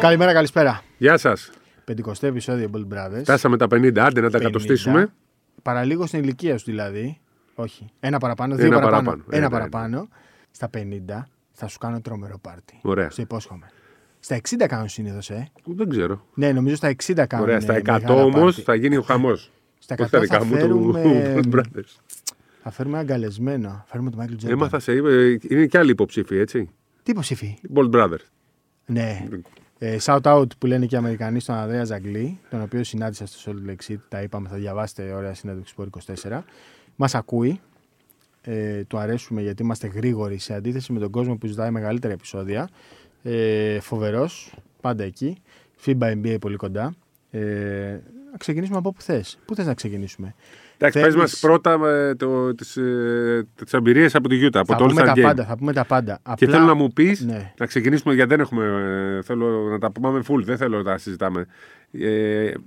Καλημέρα, καλησπέρα. Γεια σας. 50 επεισόδιο Bold Brothers. Φτάσαμε τα 50, άντε να τα κατοστήσουμε. Παραλίγο στην ηλικία σου δηλαδή. Όχι. Ένα παραπάνω, δύο παραπάνω. Ένα παραπάνω. Στα 50 θα σου κάνω τρομερό πάρτι. Ωραία. Στο υπόσχομαι. Στα 60 κάνουν συνήθως, Δεν ξέρω. Ναι, νομίζω στα 60 κάνουν. Ωραία, στα 100 όμως θα γίνει ο χαμός. Στα 100 θα φέρουμε... θα φέρουμε αγκαλεσμένο. Φέρουμε τον Μάικλ Τζόρνταν. Έμαθα σε είναι και άλλοι υποψήφοι, έτσι. Τι υποψήφοι? Bold Brothers. Ναι. Shout out που λένε και οι Αμερικανοί στον Ανδρέα Ζαγκλή, τον οποίο συνάντησα στο Σολτ Λέικ Σίτι. Τα είπαμε, θα διαβάσετε ωραία συνέντευξη Σπορ 24. Μας ακούει. Του αρέσουμε γιατί είμαστε γρήγοροι σε αντίθεση με τον κόσμο που ζητάει μεγαλύτερα επεισόδια. Φοβερός. Πάντα εκεί. FIBA NBA πολύ κοντά. Να ξεκινήσουμε από πού θες. Πού θες να ξεκινήσουμε? Εντάξει, πες μας πρώτα τις εμπειρίες από τη Γιούτα. Από θα πούμε τα πάντα. Και απλά... θέλω να μου πεις, ναι. Να ξεκινήσουμε γιατί δεν έχουμε. Θέλω να τα πούμε full, δεν θέλω να τα συζητάμε.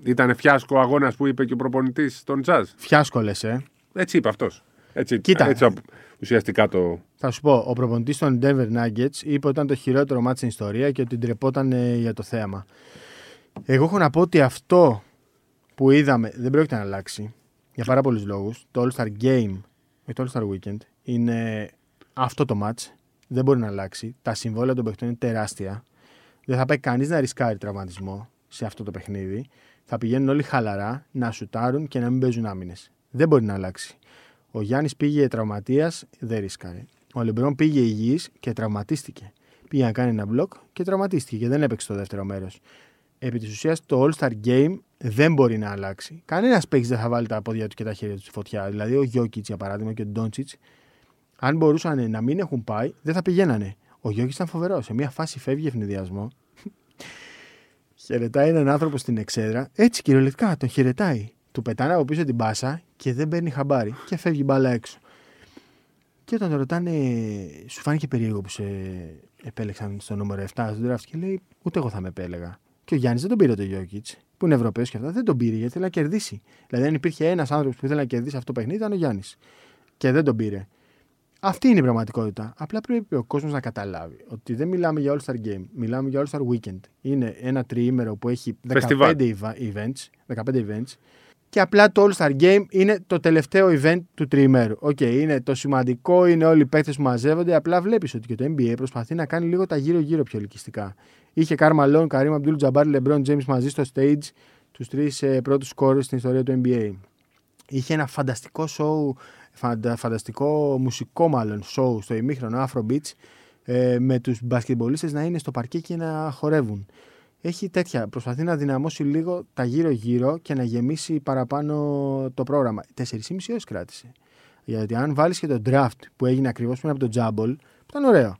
Ήταν φιάσκο αγώνας που είπε και ο προπονητής των Τζαζ. Φιάσκο λες, Έτσι είπε αυτός. Κοίτα. Έτσι, ουσιαστικά το. Θα σου πω, ο προπονητής των Denver Nuggets είπε ότι ήταν το χειρότερο μάτς στην ιστορία και ότι ντρεπόταν για το θέαμα. Εγώ έχω να πω ότι αυτό που είδαμε δεν πρόκειται να αλλάξει. Για πάρα πολλούς λόγους. Το All-Star Game, το All-Star Weekend, είναι αυτό το match. Δεν μπορεί να αλλάξει. Τα συμβόλαια των παιχτών είναι τεράστια. Δεν θα πάει κανείς να ρισκάρει τραυματισμό σε αυτό το παιχνίδι. Θα πηγαίνουν όλοι χαλαρά να σουτάρουν και να μην παίζουν άμυνες. Δεν μπορεί να αλλάξει. Ο Γιάννης πήγε τραυματίας, δεν ρισκάρει. Ο Λεμπρόν πήγε υγιής και τραυματίστηκε. Πήγε να κάνει ένα μπλοκ και τραυματίστηκε και δεν έπαιξε το δεύτερο μέρος. Επί της ουσίας το All-Star Game δεν μπορεί να αλλάξει. Κανένας παίκτης δεν θα βάλει τα πόδια του και τα χέρια του στη φωτιά. Δηλαδή ο Γιόκιτς για παράδειγμα και ο Ντόντσιτς, αν μπορούσαν να μην έχουν πάει, δεν θα πηγαίνανε. Ο Γιόκιτς ήταν φοβερός. Σε μια φάση φεύγει ευνηδιασμό. Χαιρετάει έναν άνθρωπο στην εξέδρα. Έτσι κυριολεκτικά τον χαιρετάει. Του πετάνε από πίσω την μπάσα και δεν παίρνει χαμπάρι. Και φεύγει μπάλα έξω. Και όταν το ρωτάνε, σου φάνηκε περίεργο που σε επέλεξαν στο νούμερο 7 στον draft και λέει, ούτε εγώ θα με επέλεγα. Και ο Γιάννης δεν τον πήρε το Γιόκιτς, που είναι Ευρωπαίος και αυτά, δεν τον πήρε γιατί ήθελε να κερδίσει. Δηλαδή, αν υπήρχε ένας άνθρωπος που ήθελε να κερδίσει αυτό το παιχνίδι, ήταν ο Γιάννης. Και δεν τον πήρε. Αυτή είναι η πραγματικότητα. Απλά πρέπει ο κόσμος να καταλάβει ότι δεν μιλάμε για All-Star Game, μιλάμε για All-Star Weekend. Είναι ένα τριήμερο που έχει 15 events. Και απλά το All-Star Game είναι το τελευταίο event του τριημέρου. Οκ, είναι το σημαντικό, είναι όλοι οι παίκτες που μαζεύονται. Απλά βλέπεις ότι και το NBA προσπαθεί να κάνει λίγο τα γύρω-γύρω πιο ελκυστικά. Είχε Καρμαλόν, Καρίμ Αμπντούλ-Τζαμπάρ, Λεμπρόν Τζέιμς μαζί στο stage, τους τρεις πρώτους σκόρους στην ιστορία του NBA. Είχε ένα φανταστικό show, φανταστικό μουσικό μάλλον show στο ημίχρονο Afrobeats, με τους μπασκετμπολίστες να είναι στο παρκέ και να χορεύουν. Έχει τέτοια. Προσπαθεί να δυναμώσει λίγο τα γύρω-γύρω και να γεμίσει παραπάνω το πρόγραμμα. 4,5 ώρες κράτησε. Γιατί αν βάλεις και το draft που έγινε ακριβώς πριν από το Τζάμπολ, που ήταν ωραίο,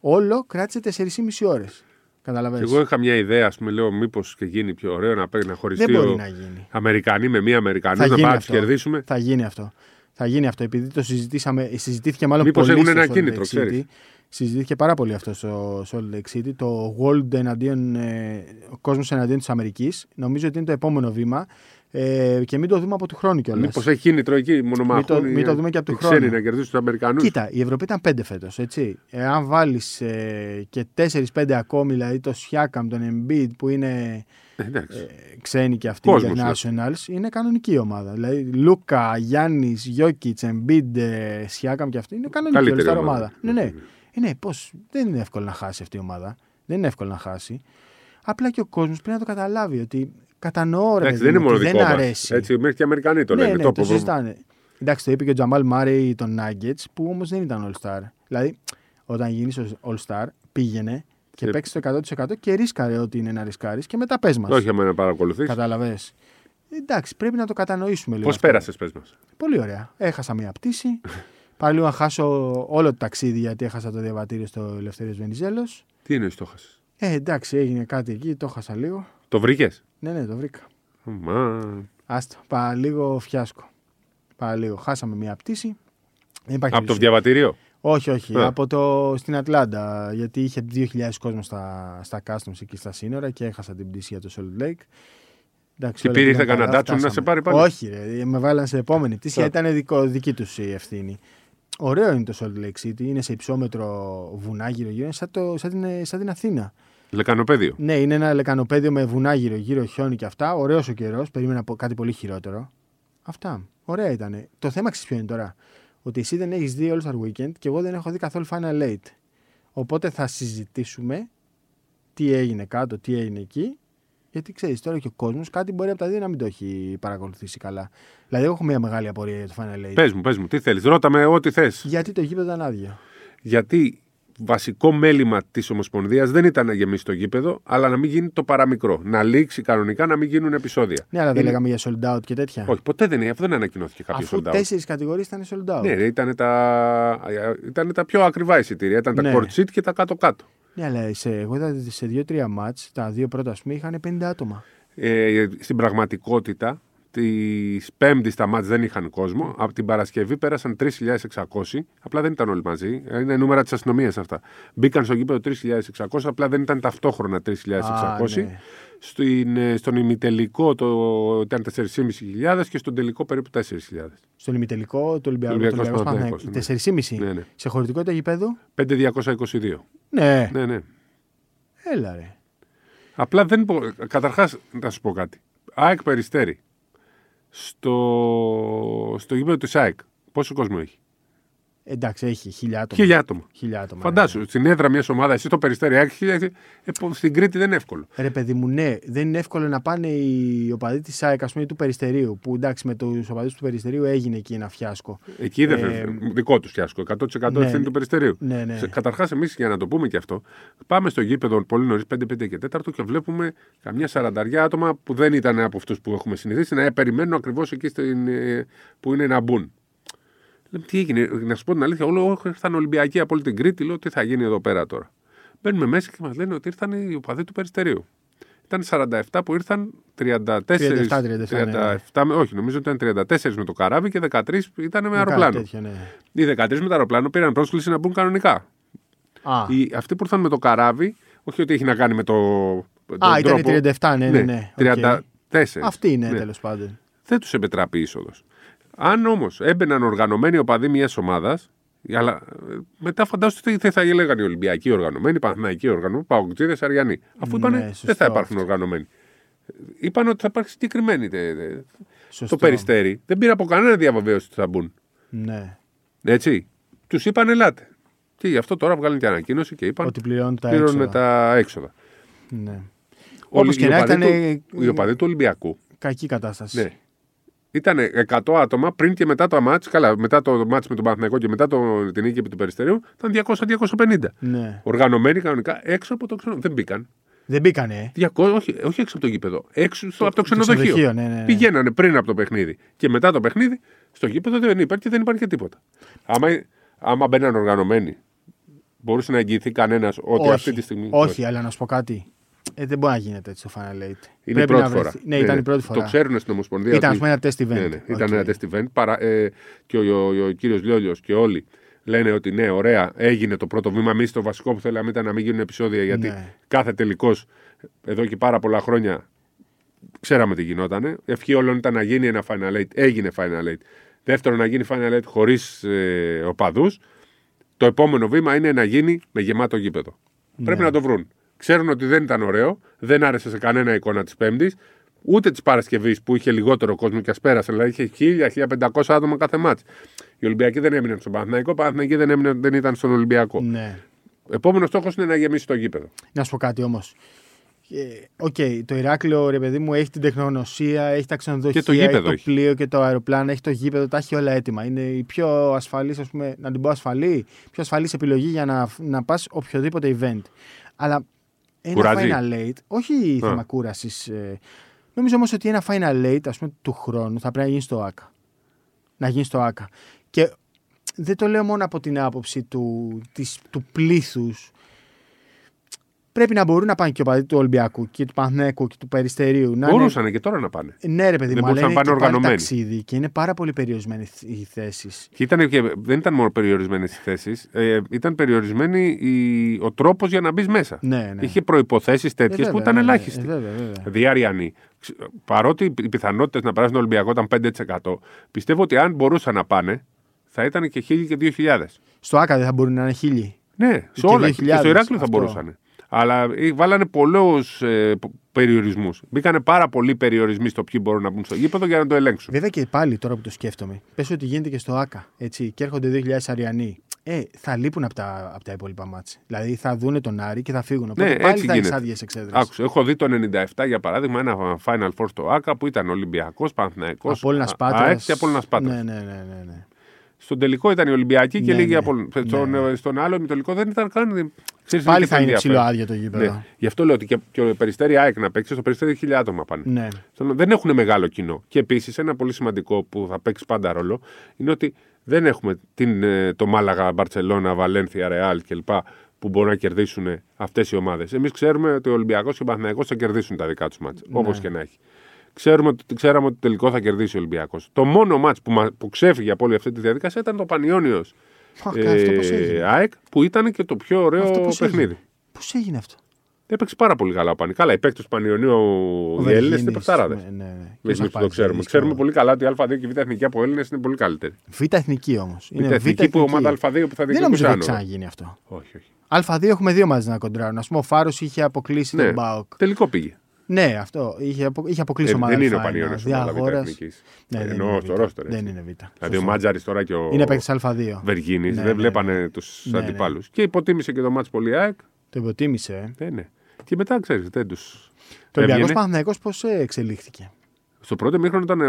όλο κράτησε 4,5 ώρες. Καταλαβαίνεις. Εγώ είχα μια ιδέα, λέω, μήπως και γίνει πιο ωραίο να χωριστεί ο Αμερικανοί με μία Αμερικανή, να πάμε κερδίσουμε. Θα γίνει αυτό. Θα γίνει αυτό, επειδή το συζητήσαμε, συζητήθηκε μάλλον μήπως πολύ. Μήπως έχουν ένα κίνητρο, ξέρεις. Συζητήθηκε πάρα πολύ αυτό στο Salt Lake City, το World εναντίον, ο κόσμος εναντίον της Αμερικής. Νομίζω ότι είναι το επόμενο βήμα και μην το δούμε από του χρόνου κιόλας. Μήπως έχει κίνητρο εκεί, μονομαχών. Μην το δούμε και από του χρόνου. Ξέρει να κερδίσουν τους Αμερικανούς. Κοίτα, οι Ευρωπαίοι ήταν 5 φέτος, έτσι. Αν βάλεις και 4-5 ακόμη, δηλαδή το Σιάκαμ, τον Εμπίτ που είναι ξένοι και αυτοί, οι internationals, είναι κανονική ομάδα. Δηλαδή Λούκα, Γιάννης, Γιόκιτς, Εμπίτ, Σιάκαμ και αυτοί είναι κανονική ομάδα. Ναι. Ναι, πώς, δεν είναι εύκολο να χάσει αυτή η ομάδα. Δεν είναι εύκολο να χάσει. Απλά και ο κόσμος πρέπει να το καταλάβει ότι κατανοώ, ρε, δεν είναι μόνο δικό μας. Έτσι, μέχρι και οι Αμερικανοί το λένε. Ναι, το συζητάνε. Εντάξει, το είπε και ο Τζαμάλ Μάρεϊ των Nuggets που όμως δεν ήταν All-Star. Δηλαδή, όταν γίνεις All-Star, πήγαινε και παίξει το 100% και ρίσκαρε ό,τι είναι να ρισκάρεις και μετά πες μας. Όχι, να παρακολουθείς. Καταλαβες. Εντάξει, πρέπει να το κατανοήσουμε λίγο. Πώς πέρασες, πες μας? Πολύ ωραία. Έχασα μία πτήση. Πάλι να χάσω όλο το ταξίδι γιατί έχασα το διαβατήριο στο Ελευθερίας Βενιζέλος. Τι εννοείς το χάσες? Εντάξει, έγινε κάτι εκεί, το χάσα λίγο. Το βρήκες? Ναι, το βρήκα. Άστο, λίγο φιάσκο. Χάσαμε μια πτήση. Από το διαβατήριο? Όχι, από στην Ατλάντα. Γιατί είχε 2.000 κόσμο στα customs εκεί στα σύνορα και έχασα την πτήση για το Salt Lake. Εντάξει, και πήρε κανένα τάτσουν να σε πάρει πάλι? Όχι, ρε, με βάλανε σε επόμενη πτήση. Ήταν δική του η ευθύνη. Ωραίο είναι το Salt Lake City, είναι σε υψόμετρο βουνά γύρω-γύρω, σαν την Αθήνα. Λεκανοπέδιο. Ναι, είναι ένα λεκανοπέδιο με βουνά γύρω-γύρω, χιόνι και αυτά. Ωραίος ο καιρός. Περίμενα κάτι πολύ χειρότερο. Αυτά. Ωραία ήταν. Το θέμα ξέρεις ποιο είναι τώρα. Ότι εσύ δεν έχεις δει All-Star Weekend και εγώ δεν έχω δει καθόλου Final Eight. Οπότε θα συζητήσουμε τι έγινε κάτω, τι έγινε εκεί. Γιατί ξέρεις τώρα και ο κόσμος κάτι μπορεί από τα δύο να μην το έχει παρακολουθήσει καλά. Δηλαδή, έχω μια μεγάλη απορία για το Final Eight. Πες μου, τι θέλεις. Ρώτα με ό,τι θες. Γιατί το γήπεδο ήταν άδειο. Γιατί βασικό μέλημα της Ομοσπονδίας δεν ήταν να γεμίσει το γήπεδο, αλλά να μην γίνει το παραμικρό. Να λήξει κανονικά, να μην γίνουν επεισόδια. Ναι, αλλά δεν λέγαμε για sold out και τέτοια. Όχι, ποτέ δεν είναι. Αυτό δεν ανακοινώθηκε κάποιο sold out. Αφού 4 κατηγορίες ήταν sold out. Ναι, ήταν τα πιο ακριβά εισιτήρια. Ήταν τα court seat και τα κάτω-κάτω. Ναι, αλλά εγώ είδα σε 2-3 μάτς, τα δύο πρώτα ας πούμε, είχαν 50 άτομα. Στην πραγματικότητα, της Πέμπτης τα μάτς δεν είχαν κόσμο. Από την Παρασκευή πέρασαν 3.600. Απλά δεν ήταν όλοι μαζί. Είναι νούμερα της αστυνομίας αυτά. Μπήκαν στο γήπεδο 3.600, απλά δεν ήταν ταυτόχρονα 3.600. Ναι. Στον ημιτελικό ήταν 4.500 και στον τελικό περίπου 4.000. Στον ημιτελικό του Ολυμπιακού Παναθηναϊκού. 4.500. Ναι. Σε χωρητικότητα γήπεδο. 5.222. Ναι. Έλα ρε. Απλά δεν. Καταρχάς, να σου πω κάτι. ΑΕΚ Περιστέρι. Στο γήπεδο της ΑΕΚ, πόσο κόσμο έχει. Εντάξει, έχει 1.000 άτομα. Φαντάσου, στην έδρα μιας ομάδας, εσύ το Περιστέρι, ΑΕΚ, 1.000. Στην Κρήτη δεν είναι εύκολο. Ρε παιδί μου, ναι, δεν είναι εύκολο να πάνε οι οπαδοί της ΑΕΚ, ας πούμε, του Περιστερίου. Που εντάξει, με τους οπαδούς του Περιστερίου έγινε εκεί ένα φιάσκο. Εκεί δεν δικό του φιάσκο. 100% ναι, ευθύνη του Περιστερίου. Ναι. Καταρχάς, εμείς για να το πούμε και αυτό, πάμε στο γήπεδο πολύ νωρίς, 5 και 4 και βλέπουμε καμιά 40 άτομα που δεν ήταν από αυτούς που έχουμε συνηθίσει να περιμένουν ακριβώς εκεί που είναι να μπουν. Τι έγινε, να σου πω την αλήθεια, όλο ήρθαν Ολυμπιακοί από όλη την Κρήτη. Λέω τι θα γίνει εδώ πέρα τώρα. Μπαίνουμε μέσα και μας λένε ότι ήρθαν οι οπαδοί του Περιστερίου. Ήταν 47 που ήρθαν, 37, ναι. Όχι, νομίζω ότι ήταν 34 με το καράβι και 13 ήταν με αεροπλάνο. Τέτοιο, ναι. Οι 13 με το αεροπλάνο πήραν πρόσκληση να μπουν κανονικά. Αυτοί που ήρθαν με το καράβι, όχι ότι έχει να κάνει με το. Ήταν 37, ναι. 34. Okay. Αυτή είναι τέλος πάντων. Δεν τους επιτραπεί είσοδος. Αν όμως έμπαιναν οργανωμένοι οπαδοί μιας ομάδας, αλλά μετά φαντάζομαι τι θα λέγανε οι Ολυμπιακοί οργανωμένοι, Παναθηναϊκοί οργανωμένοι, Παοκτζίδες, Αριανοί. Αφού είπανε δεν θα υπάρχουν οργανωμένοι. Είπαν ότι θα υπάρχει συγκεκριμένη. Το Περιστέρι δεν πήρε από κανένα διαβεβαίωση ότι θα μπουν. Ναι. Έτσι. Τους είπαν ελάτε. Και γι' αυτό τώρα βγάλουν και ανακοίνωση και είπαν ότι πληρώνουν τα έξοδα. Ναι. Όπως και να ήταν. Οι οπαδοί του Ολυμπιακού. Κακή κατάσταση. Ναι. Ήταν 100 άτομα πριν και μετά το μάτς. Καλά, μετά το μάτς με τον Παναθηναϊκό και μετά την νίκη επί του Περιστερίου ήταν 200-250. Ναι. Οργανωμένοι κανονικά έξω από το ξενοδοχείο. Δεν μπήκανε. 200, όχι έξω από το γήπεδο. Έξω από το ξενοδοχείο. Ναι. Πηγαίνανε πριν από το παιχνίδι. Και μετά το παιχνίδι στο γήπεδο δεν υπάρχει και τίποτα. Άμα μπαίναν οργανωμένοι, μπορούσε να εγγυηθεί κανένας ότι όχι, αυτή τη στιγμή. Όχι, αλλά να σου πω κάτι. Δεν μπορεί να γίνεται έτσι το Final Eight. Είναι η πρώτη φορά. Ναι, ήταν η πρώτη φορά. Το ξέρουν στην Ομοσπονδία. Ήταν ένα test event. Ναι. Okay. Ήταν ένα test event. Και ο κύριος Λιόλιος και όλοι λένε ότι ναι, ωραία, έγινε το πρώτο βήμα. Εμείς το βασικό που θέλαμε ήταν να μην γίνουν επεισόδια. Γιατί κάθε τελικός εδώ και πάρα πολλά χρόνια ξέραμε τι γινότανε. Ευχή όλων ήταν να γίνει ένα Final Eight. Έγινε Final Eight. Δεύτερον, να γίνει Final Eight χωρίς οπαδούς. Το επόμενο βήμα είναι να γίνει με γεμάτο γήπεδο. Ναι. Πρέπει να το βρουν. Ξέρουν ότι δεν ήταν ωραίο, δεν άρεσε σε κανένα εικόνα της Πέμπτης, ούτε της Παρασκευής που είχε λιγότερο κόσμο και ας πέρασε, αλλά είχε 1.000-1.500 άτομα κάθε μάτς. Οι Ολυμπιακοί δεν έμειναν στον Παναθηναϊκό, οι Παναθηναϊκοί δεν ήταν στον Ολυμπιακό. Ναι. Επόμενος στόχος είναι να γεμίσει το γήπεδο. Να σου πω κάτι όμως. Το Ηράκλειο, ρε παιδί μου, έχει την τεχνογνωσία, έχει τα ξενοδοχεία, έχει το πλοίο και το αεροπλάνο, έχει το γήπεδο, τα έχει όλα έτοιμα. Είναι η πιο ασφαλής, ας πούμε, να την πω πιο ασφαλής επιλογή για να πας οποιοδήποτε event. Αλλά ένα Final Eight, όχι θέμα κούρασης. Νομίζω όμως ότι ένα Final Eight, ας πούμε, του χρόνου θα πρέπει να γίνει στο Άκα. Και δεν το λέω μόνο από την άποψη του πλήθους. Πρέπει να μπορούν να πάνε και ο οπαδοί του Ολυμπιακού και του Παναθηναϊκού και του Περιστερίου. Μπορούσαν και τώρα να πάνε. Ναι, ρε παιδί μου, αλλά είναι πάλι ταξίδι και είναι πάρα πολύ περιορισμένοι οι θέσεις. Δεν ήταν μόνο περιορισμένες οι θέσεις, ήταν περιορισμένοι ο τρόπος για να μπεις μέσα. Ναι. Είχε προϋποθέσεις τέτοιες που ήταν ελάχιστοι. Διάριανοι. Παρότι οι πιθανότητες να περάσουν τον Ολυμπιακό ήταν 5%, πιστεύω ότι αν μπορούσαν να πάνε θα ήταν και 1.000 και 2.000. Στο Άκα δεν θα μπορούν να είναι 1.000. Ναι, σε όλα. Και στο Ηράκλειο θα μπορούσαν. Αλλά βάλανε πολλούς περιορισμούς. Μπήκανε πάρα πολλοί περιορισμοί στο ποιοι μπορούν να μπουν στο γήπεδο για να το ελέγξουν. Βέβαια και πάλι τώρα που το σκέφτομαι, πες ότι γίνεται και στο Άκα έτσι, και έρχονται 2.000 Αριανοί. Θα λείπουν από τα υπόλοιπα μάτς. Δηλαδή θα δούνε τον Άρη και θα φύγουν. Οπότε ναι, πάλι θα έχεις άδειες εξέδρες. Άκουσε, έχω δει το 97 για παράδειγμα ένα Final Four στο Άκα που ήταν Ολυμπιακός, Παναθηναϊκός, ΑΕΚ και Απόλλωνας Πάτρας. Ναι. Στον τελικό ήταν η Ολυμπιακή και λίγοι Απόλλωνα. Στον άλλο ημιτελικό δεν ήταν καν. Πάλι θα είναι ψηλό άδεια το γήπεδο. Ναι. Γι' αυτό λέω ότι και ο Περιστέρι ΑΕΚ να παίξει, στο Περιστέρι 1.000 άτομα πάνε. Ναι. Δεν έχουν μεγάλο κοινό. Και επίσης ένα πολύ σημαντικό που θα παίξει πάντα ρόλο είναι ότι δεν έχουμε το Μάλαγα, Μπαρτσελώνα, Βαλένθια, Ρεάλ κλπ. Που μπορούν να κερδίσουν αυτές οι ομάδες. Εμείς ξέρουμε ότι ο Ολυμπιακός και ο Παναθηναϊκός θα κερδίσουν τα δικά τους μάτς. Ναι. Όπως και να έχει. Ξέραμε ότι τελικό θα κερδίσει ο Ολυμπιακός. Το μόνο μάτς που ξέφυγε από όλη αυτή τη διαδικασία ήταν το Πανιόνιος ΑΕΚ, που ήταν και το πιο ωραίο παιχνίδι. Πώς έγινε αυτό? Έπαιξε πάρα πολύ καλά ο Πανι. Καλά, οι παίκτες του Πανιονίου οι Έλληνες είναι πεκτάραδες. Ναι. Εμείς το ξέρουμε. Ξέρουμε πολύ καλά ότι η Α2 και η Β' Εθνική από Έλληνες είναι πολύ καλύτερη. Β' Εθνική όμως. Είναι Β' Εθνική που ομάδα Α2 που θα διεκδικήσει. Δεν νομίζω ότι ξαναγίνει αυτό. Όχι. Α2 έχουμε δύο ομάδες να κοντράρουν. Α πούμε, ο Φάρος είχε αποκλείσει τον ΠΑΟΚ. Τελικό πήγε. Ναι, αυτό. Είχε αποκλείσει ομάδα. Δεν είναι ο Πανιόνιος ομάδα Β' Εθνικής. Εννοώ στο ρόστερ. Δεν είναι Β'. Δηλαδή ο Μάντζαρης τώρα και ο Βεργίνης δεν βλέπανε τους αντιπάλους. Και υποτίμησε και το μάτς πολύ ΑΕΚ. Το υποτίμησε. Και μετά ξέρεις, δεν τους. Το Ολυμπιακός Παναθηναϊκός πώς εξελίχθηκε? Στο πρώτο ημίχρονο ήταν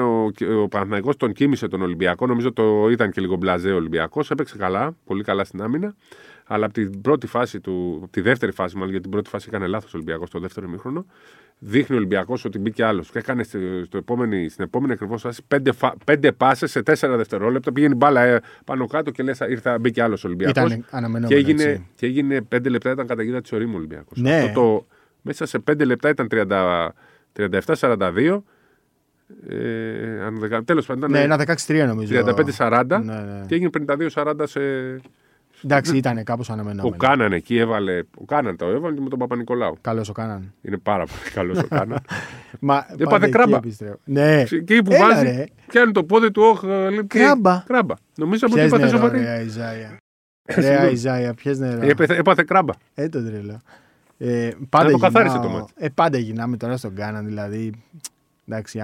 ο Παναθηναϊκός, τον κοίμησε τον Ολυμπιακό. Νομίζω το ήταν και λίγο μπλαζέ ο Ολυμπιακός. Έπαιξε καλά, πολύ καλά στην άμυνα. Αλλά από την πρώτη φάση από τη δεύτερη φάση, μάλλον γιατί την πρώτη φάση έκανε λάθος ο Ολυμπιακός στο δεύτερο ημίχρονο, δείχνει ο Ολυμπιακός ότι μπήκε άλλος. Έκανε στην επόμενη ακριβώς φάση πέντε πάσες σε 4 δευτερόλεπτα. Πήγαινε μπάλα πάνω κάτω και λες μπήκε άλλος ο Ολυμπιακός. Και έγινε 5 λεπτά, ήταν κατά γύρα της ορίμου Ολυμπιακός. Ναι. Αυτό μέσα σε 5 λεπτά ήταν 37-42. Τέλος πάντων. Ναι, ένα 16-3 νομίζω. 35-40 ναι. Και έγινε 52-40 σε. Εντάξει, ήταν κάπως αναμενόμενο. Ο Κάναν εκεί έβαλε. Ο Κάναν το έβαλε και με τον Παπα-Νικολάου. Καλός ο Κάναν. Είναι πάρα πολύ καλός ο Κάναν. Μα έπαθε κράμπα. Ναι. Εκεί που βάζει, πιάνει το πόδι του. Κράμπα. Νομίζω ότι έπαθε σοβαρή. Ρε Ιζάια, ποιες νερό. Έπαθε κράμπα. Το τρελό. Πάντα καθάρισε το μάτι. Πάντα γυρνάμε τώρα στον Κάναν, δηλαδή. Εντάξει,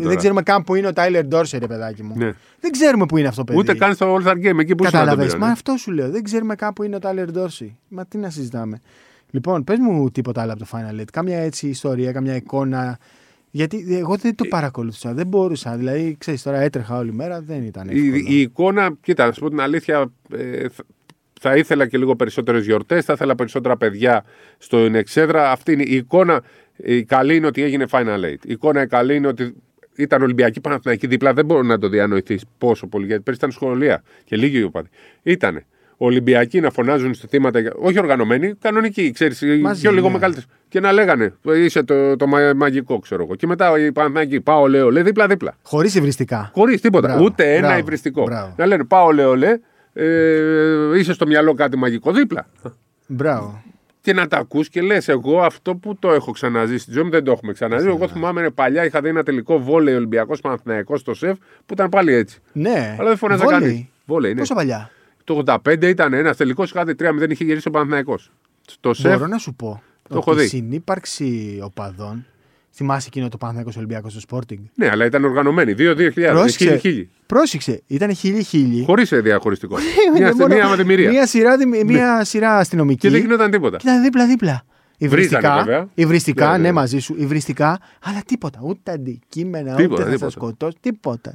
δεν ξέρουμε καν που είναι ο Τάιλερ Ντόρσεϊ, ρε παιδάκι μου. Ναι. Δεν ξέρουμε που είναι αυτό παιδί. Ούτε καν στο All-Star Game εκεί που σου λέει. Μα αυτό σου λέω. Δεν ξέρουμε καν που είναι ο Τάιλερ Ντόρσεϊ. Μα τι να συζητάμε. Λοιπόν, πες μου τίποτα άλλο από το Final Eight. Κάμια έτσι ιστορία, κάμια εικόνα. Γιατί εγώ δεν το παρακολουθούσα. Δεν μπορούσα. Δηλαδή, ξέρεις τώρα, έτρεχα όλη μέρα. Δεν ήταν εύκολο. Η εικόνα, κοίτα, να σου πω την αλήθεια. Θα ήθελα και λίγο περισσότερες γιορτές. Θα ήθελα περισσότερα παιδιά στον εξέδρα. Αυτή είναι η εικόνα. Η καλή είναι ότι έγινε Final Eight. Η εικόνα καλή είναι ότι ήταν Ολυμπιακή Παναθηναϊκή δίπλα. Δεν μπορεί να το διανοηθείς πόσο πολύ. Γιατί πέρυσι ήταν σχολεία και λίγοι οπαδοί. Ήτανε Ολυμπιακοί να φωνάζουν στα θύματα. Όχι οργανωμένοι, κανονικοί, ξέρεις. Πιο λίγο μεγαλύτεροι. Και να λέγανε, είσαι το μαγικό, ξέρω εγώ. Και μετά οι Παναθηναϊκοί, πάω λέω, λέει δίπλα-δίπλα. Χωρίς υβριστικά. Χωρίς τίποτα. Μπράβο. Ούτε ένα υβριστικό. Να λένε, πάω λέω, είσαι στο μυαλό κάτι μαγικό δίπλα. Μπράβο. Και να τα ακούς και λες, εγώ αυτό που το έχω ξαναζήσει στη ζωή μου δεν το έχουμε ξαναζήσει. Εγώ θυμάμαι παλιά είχα δει ένα τελικό βόλεϊ Ολυμπιακός Παναθηναϊκός στο ΣΕΒ που ήταν πάλι έτσι. Ναι, αλλά δεν φωνάζα κανείς. Βόλεϊ, ναι. Πόσο παλιά? Το 85 ήταν ένας τελικός, είχα 3-0, είχε γυρίσει ο Παναθηναϊκός. Στο ΣΕΒ. Μπορώ να σου πω ότι η συνύπαρξη οπαδών. Θυμάσαι εκείνο το Παναθηναϊκός Ολυμπιακός στο Sporting. Ναι, αλλά ήταν οργανωμένοι. 2.000. Πρόσεξε. Ήταν 1.000. Χωρίς διαχωριστικό. Μια σειρά αστυνομική. Και δεν γινόταν τίποτα. Και ήταν δίπλα-δίπλα. Υβριστικά, ναι, μαζί σου. Υβριστικά, αλλά τίποτα. Ούτε αντικείμενα, ούτε θα σας σκοτώσω. Τίποτα.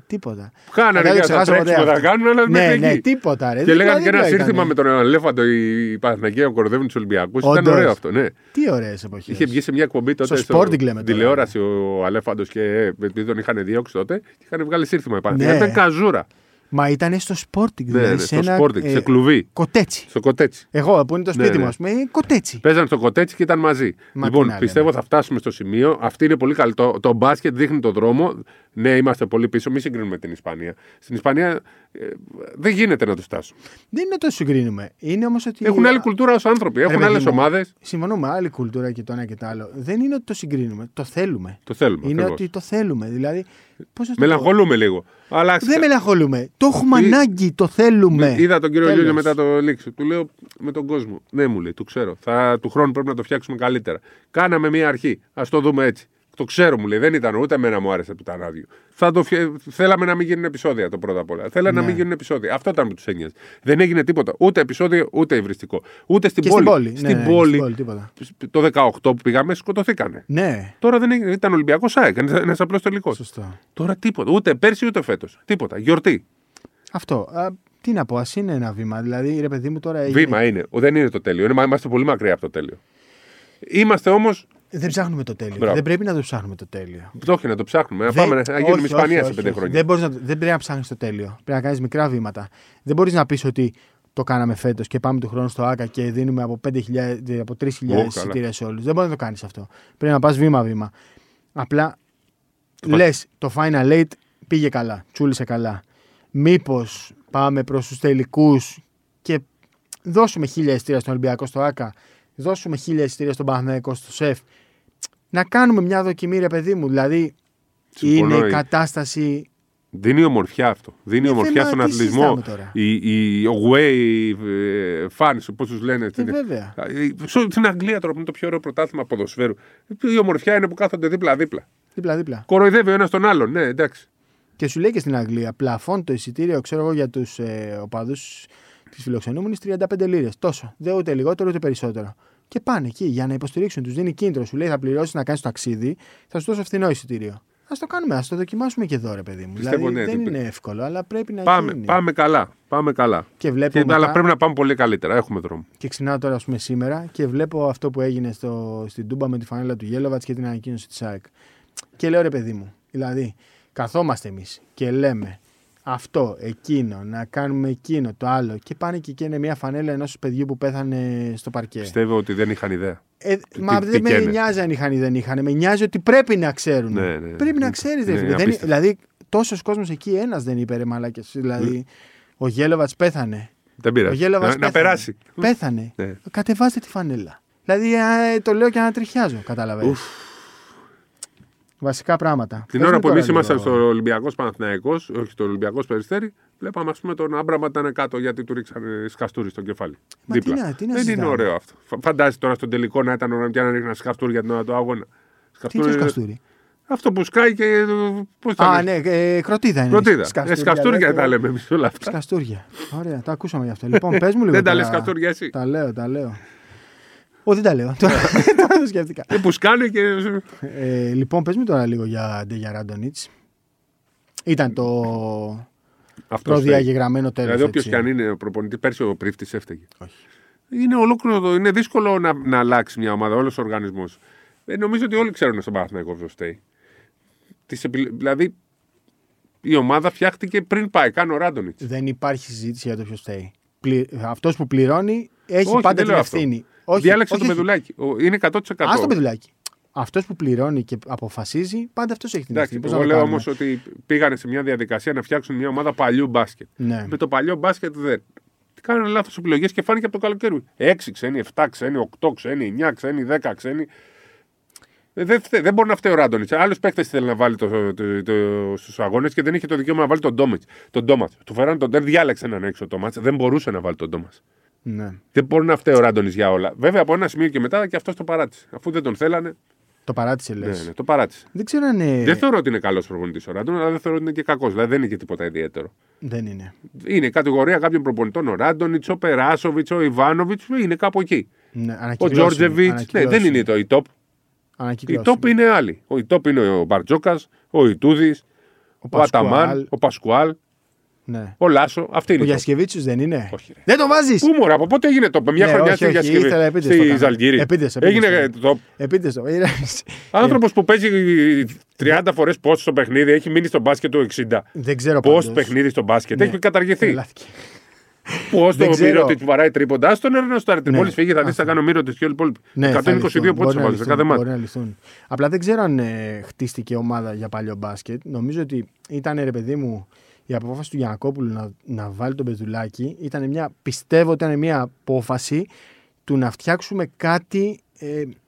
Χάνανε και θα τρέξουμε, θα κάνουν, αλλά δεν πήγε. Τίποτα, ρε. Και λέγανε και ένα σύνθημα με τον Ελέφαντο οι Παναθηναϊκοί κορδεύουν τους Ολυμπιακούς. Ήταν ωραίο αυτό, ναι. Τι ωραίες εποχές. Είχε βγει σε μια εκπομπή τότε στην τηλεόραση ο Ελέφαντος και τον είχαν διώξει τότε. Είχαν βγάλει σύνθημα οι Παναθηναϊκοί. Ήταν καζούρα. Μα ήταν στο Sporting, δηλαδή σε ένα Sporting, σε κλουβί. Κοτέτσι. Στο Κοτέτσι. Εγώ, που είναι το σπίτι μου, α πούμε, Κοτέτσι. Παίζανε στο Κοτέτσι και ήταν μαζί. Μα λοιπόν, πιστεύω θα φτάσουμε στο σημείο. Αυτή είναι πολύ καλή. Το μπάσκετ δείχνει τον δρόμο. Ναι, είμαστε πολύ πίσω. Μην συγκρίνουμε την Ισπανία. Στην Ισπανία δεν γίνεται να του φτάσουν. Δεν είναι το συγκρίνουμε. Είναι όμως ότι. Έχουν άλλη κουλτούρα ως άνθρωποι, έχουν άλλες ομάδες. Συμφωνούμε, άλλη κουλτούρα και το ένα και το άλλο. Δεν είναι ότι το συγκρίνουμε. Το θέλουμε. Το θέλουμε. Είναι ακριβώς. Ότι το θέλουμε. Δηλαδή. Μελαγχολούμε λίγο. Αλλάξτε. Δεν μελαγχολούμε. Το έχουμε ανάγκη, το θέλουμε. Είδα τον κύριο Γιώργο μετά το λήξη. Του λέω με τον κόσμο. Ναι, μου λέει, το ξέρω. Του χρόνου πρέπει να το φτιάξουμε καλύτερα. Κάναμε μία αρχή. Α το δούμε έτσι. Το ξέρω, μου λέει, δεν ήταν ούτε εμένα μου άρεσε που ήταν άδειο. Θέλαμε να μην γίνουν επεισόδια το πρώτα απ' όλα. Θέλαμε να μην γίνουν επεισόδια. Αυτό ήταν που τους ένοιαζε. Δεν έγινε τίποτα. Ούτε επεισόδιο, ούτε υβριστικό. Ούτε στην πόλη. Στην πόλη. Το 18 που πήγαμε, σκοτωθήκανε. Ναι. Τώρα δεν έγινε. Ήταν Ολυμπιακός ΑΕΚ. Ένας απλός τελικός. Σωστό. Τώρα τίποτα. Ούτε πέρσι, ούτε φέτος. Τίποτα. Γιορτή. Αυτό. Τι να πω, ας είναι ένα βήμα. Δηλαδή, ρε παιδί μου τώρα. Έγινε... Βήμα είναι. Δεν είναι το τέλειο. Είμαστε πολύ μακριά από το τέλειο. Είμαστε όμως. Δεν ψάχνουμε το τέλειο. Μπράβο. Δεν πρέπει να το ψάχνουμε το τέλειο. Όχι, να το ψάχνουμε. Πάμε να γίνουμε Ισπανία σε 5 χρόνια. Δεν πρέπει να ψάχνεις το τέλειο. Πρέπει να κάνεις μικρά βήματα. Δεν μπορείς να πεις ότι το κάναμε φέτος και πάμε του χρόνου στο Άκα και δίνουμε από 3.000 εισιτήρια σε όλους. Δεν μπορεί να το κάνεις αυτό. Πρέπει να πας βήμα-βήμα. Απλά λες το Final Eight πήγε καλά. Τσούλησε καλά. Μήπως πάμε προς τους τελικούς και δώσουμε 1.000 εισιτήρια στον Ολυμπιακό στο Άκα. Δώσουμε 1.000 εισιτήρια στον Παναθηναϊκό στο ΣΕΦ. Να κάνουμε μια δοκιμή, ρε παιδί μου. Δηλαδή, συμφωνώ, είναι η κατάσταση. Δίνει ομορφιά αυτό. Δίνει ομορφιά στον αθλητισμό. Οι away fans, όπως τους λένε. Βέβαια. Στην Αγγλία τώρα που είναι το πιο ωραίο πρωτάθλημα ποδοσφαίρου. Η ομορφιά είναι που κάθονται δίπλα-δίπλα. Δίπλα-δίπλα. Κοροϊδεύει ο ένας τον άλλον. Ναι, εντάξει. Και σου λέει και στην Αγγλία, πλαφόν το εισιτήριο, ξέρω εγώ, για τους οπαδούς της φιλοξενούμενης 35 λίρες. Τόσο. Δεν ούτε λιγότερο ούτε περισσότερο. Και πάνε εκεί για να υποστηρίξουν. Τους δίνει κίνητρο. Σου λέει θα πληρώσεις να κάνεις το ταξίδι, θα σου δώσω φθηνό εισιτήριο. Ας το κάνουμε, ας το δοκιμάσουμε και εδώ, ρε παιδί μου. Πιστεύω, δηλαδή, ναι, δεν είναι εύκολο, αλλά πρέπει να γίνει. Πάμε καλά. Και βλέπουμε αλλά πρέπει να πάμε πολύ καλύτερα. Έχουμε δρόμο. Και ξυπνάω τώρα, ας πούμε, σήμερα και βλέπω αυτό που έγινε στην Τούμπα με τη φανέλα του Γέλοβατ και την ανακοίνωση της ΑΕΚ. Και λέω, ρε παιδί μου, δηλαδή, καθόμαστε εμείς και λέμε αυτό, εκείνο, να κάνουμε εκείνο, το άλλο. Και πάνε και είναι μια φανέλα ενός παιδιού που πέθανε στο παρκέ. Πιστεύω ότι δεν είχαν ιδέα. Δεν με νοιάζει αν είχαν ή δεν είχαν. Με νοιάζει ότι πρέπει να ξέρουν. Ναι. Πρέπει να ξέρεις. Δηλαδή, τόσος κόσμος εκεί, ένας δεν είπε, ρε μαλάκες. Δηλαδή, ο Γέλοβατς πέθανε. Δεν πειράζει. Να περάσει. Πέθανε. Ναι. Κατεβάζετε τη φανέλα. Δηλαδή, το λέω και ανατριχιάζω, κατάλαβες. Βασικά πράγματα. Την ώρα που εμείς ήμασταν στο Ολυμπιακός Παναθηναϊκός, όχι στο Ολυμπιακός Περιστέρι, βλέπαμε, ας πούμε, τον Άμπραμα ήταν κάτω γιατί του ρίξανε σκαστούρι στο κεφάλι. Μα δίπλα. Δεν είναι ωραίο αυτό. Φαντάζεσαι τώρα στον τελικό να ήταν ο Ραμπιάννα να ρίχνει σκαστούρι για την ώρα του αγώνα. Σκαστούρι. Τι είναι σκαστούρι? Αυτό που σκάει και. Πώς θα. Ναι, κροτίδα είναι. Σκαστούρια τα λέμε εμείς όλα αυτά. Σκαστούρια. Ωραία, τα ακούσαμε γι' αυτό. Λοιπόν, πες μου λίγο. Δεν τα λες σκαστούρια εσύ? Τα λέω. Δεν τα λέω. Τώρα το σκέφτηκα. Που σκάνε και. Λοιπόν, πες μου τώρα λίγο για Ράντονιτς. Ήταν το διαγεγραμμένο τέλος. Δηλαδή, όποιος κι αν είναι ο προπονητής, πέρσι ο Πρίφτης έφταιγε. Είναι ολόκληρο. Είναι δύσκολο να αλλάξει μια ομάδα, όλος ο οργανισμός. Νομίζω ότι όλοι ξέρουν στον Παναθηναϊκό ποιος φταίει. Δηλαδή, η ομάδα φτιάχτηκε πριν πάει καν ο Ράντονιτς. Δεν υπάρχει συζήτηση για το ποιος φταίει. Αυτός που πληρώνει έχει πάντα την ευθύνη. Διάλεξε το μεδουλάκι. Είναι 100%. Ας το μεδουλάκι. Αυτός που πληρώνει και αποφασίζει, πάντα αυτός έχει την ευθύνη. Εγώ λέω όμως ότι πήγανε σε μια διαδικασία να φτιάξουν μια ομάδα παλιού μπάσκετ. Ναι. Με το παλιό μπάσκετ δεν. Κάνανε λάθος επιλογές και φάνηκε από το καλοκαίρι. 6 ξένοι, 7 ξένοι, 8 ξένοι, 9 ξένοι, 10 ξένοι. Δεν μπορεί να φταίει ο Ράντονιτς. Άλλους παίκτες θέλει να βάλει στους αγώνες και δεν είχε το δικαίωμα να βάλει τον Τόμας. Του φέρανε τον Τόμας, διάλεξε έναν έξω Τόμας. Δεν μπορούσε να βάλει τον Τόμας. Ναι. Δεν μπορεί να φταίει ο Ράντονιτς για όλα. Βέβαια από ένα σημείο και μετά και αυτός το παράτησε. Αφού δεν τον θέλανε. Το παράτησε, λες. Ναι, το παράτησε. Δεν ξέρω αν είναι. Δεν θεωρώ ότι είναι καλός προπονητής ο Ράντονιτς, αλλά δεν θεωρώ ότι είναι και κακός. Δηλαδή δεν είναι και τίποτα ιδιαίτερο. Δεν είναι. Είναι κατηγορία κάποιων προπονητών. Ο Ράντονιτς, ο Περάσοβιτς, ο Ιβάνοβιτς είναι κάπου εκεί. Ναι, ο Τζόρτζεβιτς. Ναι, δεν είναι το top. Η top είναι άλλοι. Η top είναι ο Μπαρτζόκας, ο Ιτούδης, ο Αταμάν, ο Πασκουάλ. Ναι. Ο Λάσο, αυτή είναι. Ο Γιασκεβίτσιου δεν είναι. Όχι, δεν τον βάζεις. Πού μου, από πότε έγινε το. Μια χρονιά στη Γιασκεβίτσιου. Στη Ζαλγκύρη. Έγινε το. Άνθρωπος που παίζει 30 φορές πόστ στο παιχνίδι έχει μείνει στο μπάσκετ του 60. Δεν ξέρω πόστ παιχνίδι στο μπάσκετ. Έχει καταργηθεί. Πώ το Μύρωτη που βαράει τρίποντα, τον έρνε στο αρνητή. Μόλι φύγει, θα δει θα κάνω Μύρωτη και όλοι οι υπόλοιποι. 122 πόντου απαντήσει. Απλά δεν ξέρω αν χτίστηκε ομάδα για παλιό μπάσκετ. Νομίζω ότι ήταν, ρε παιδί μου, η απόφαση του Γιαννακόπουλου να βάλει τον Πεδουλάκη. Πιστεύω ότι ήταν μια απόφαση του να φτιάξουμε κάτι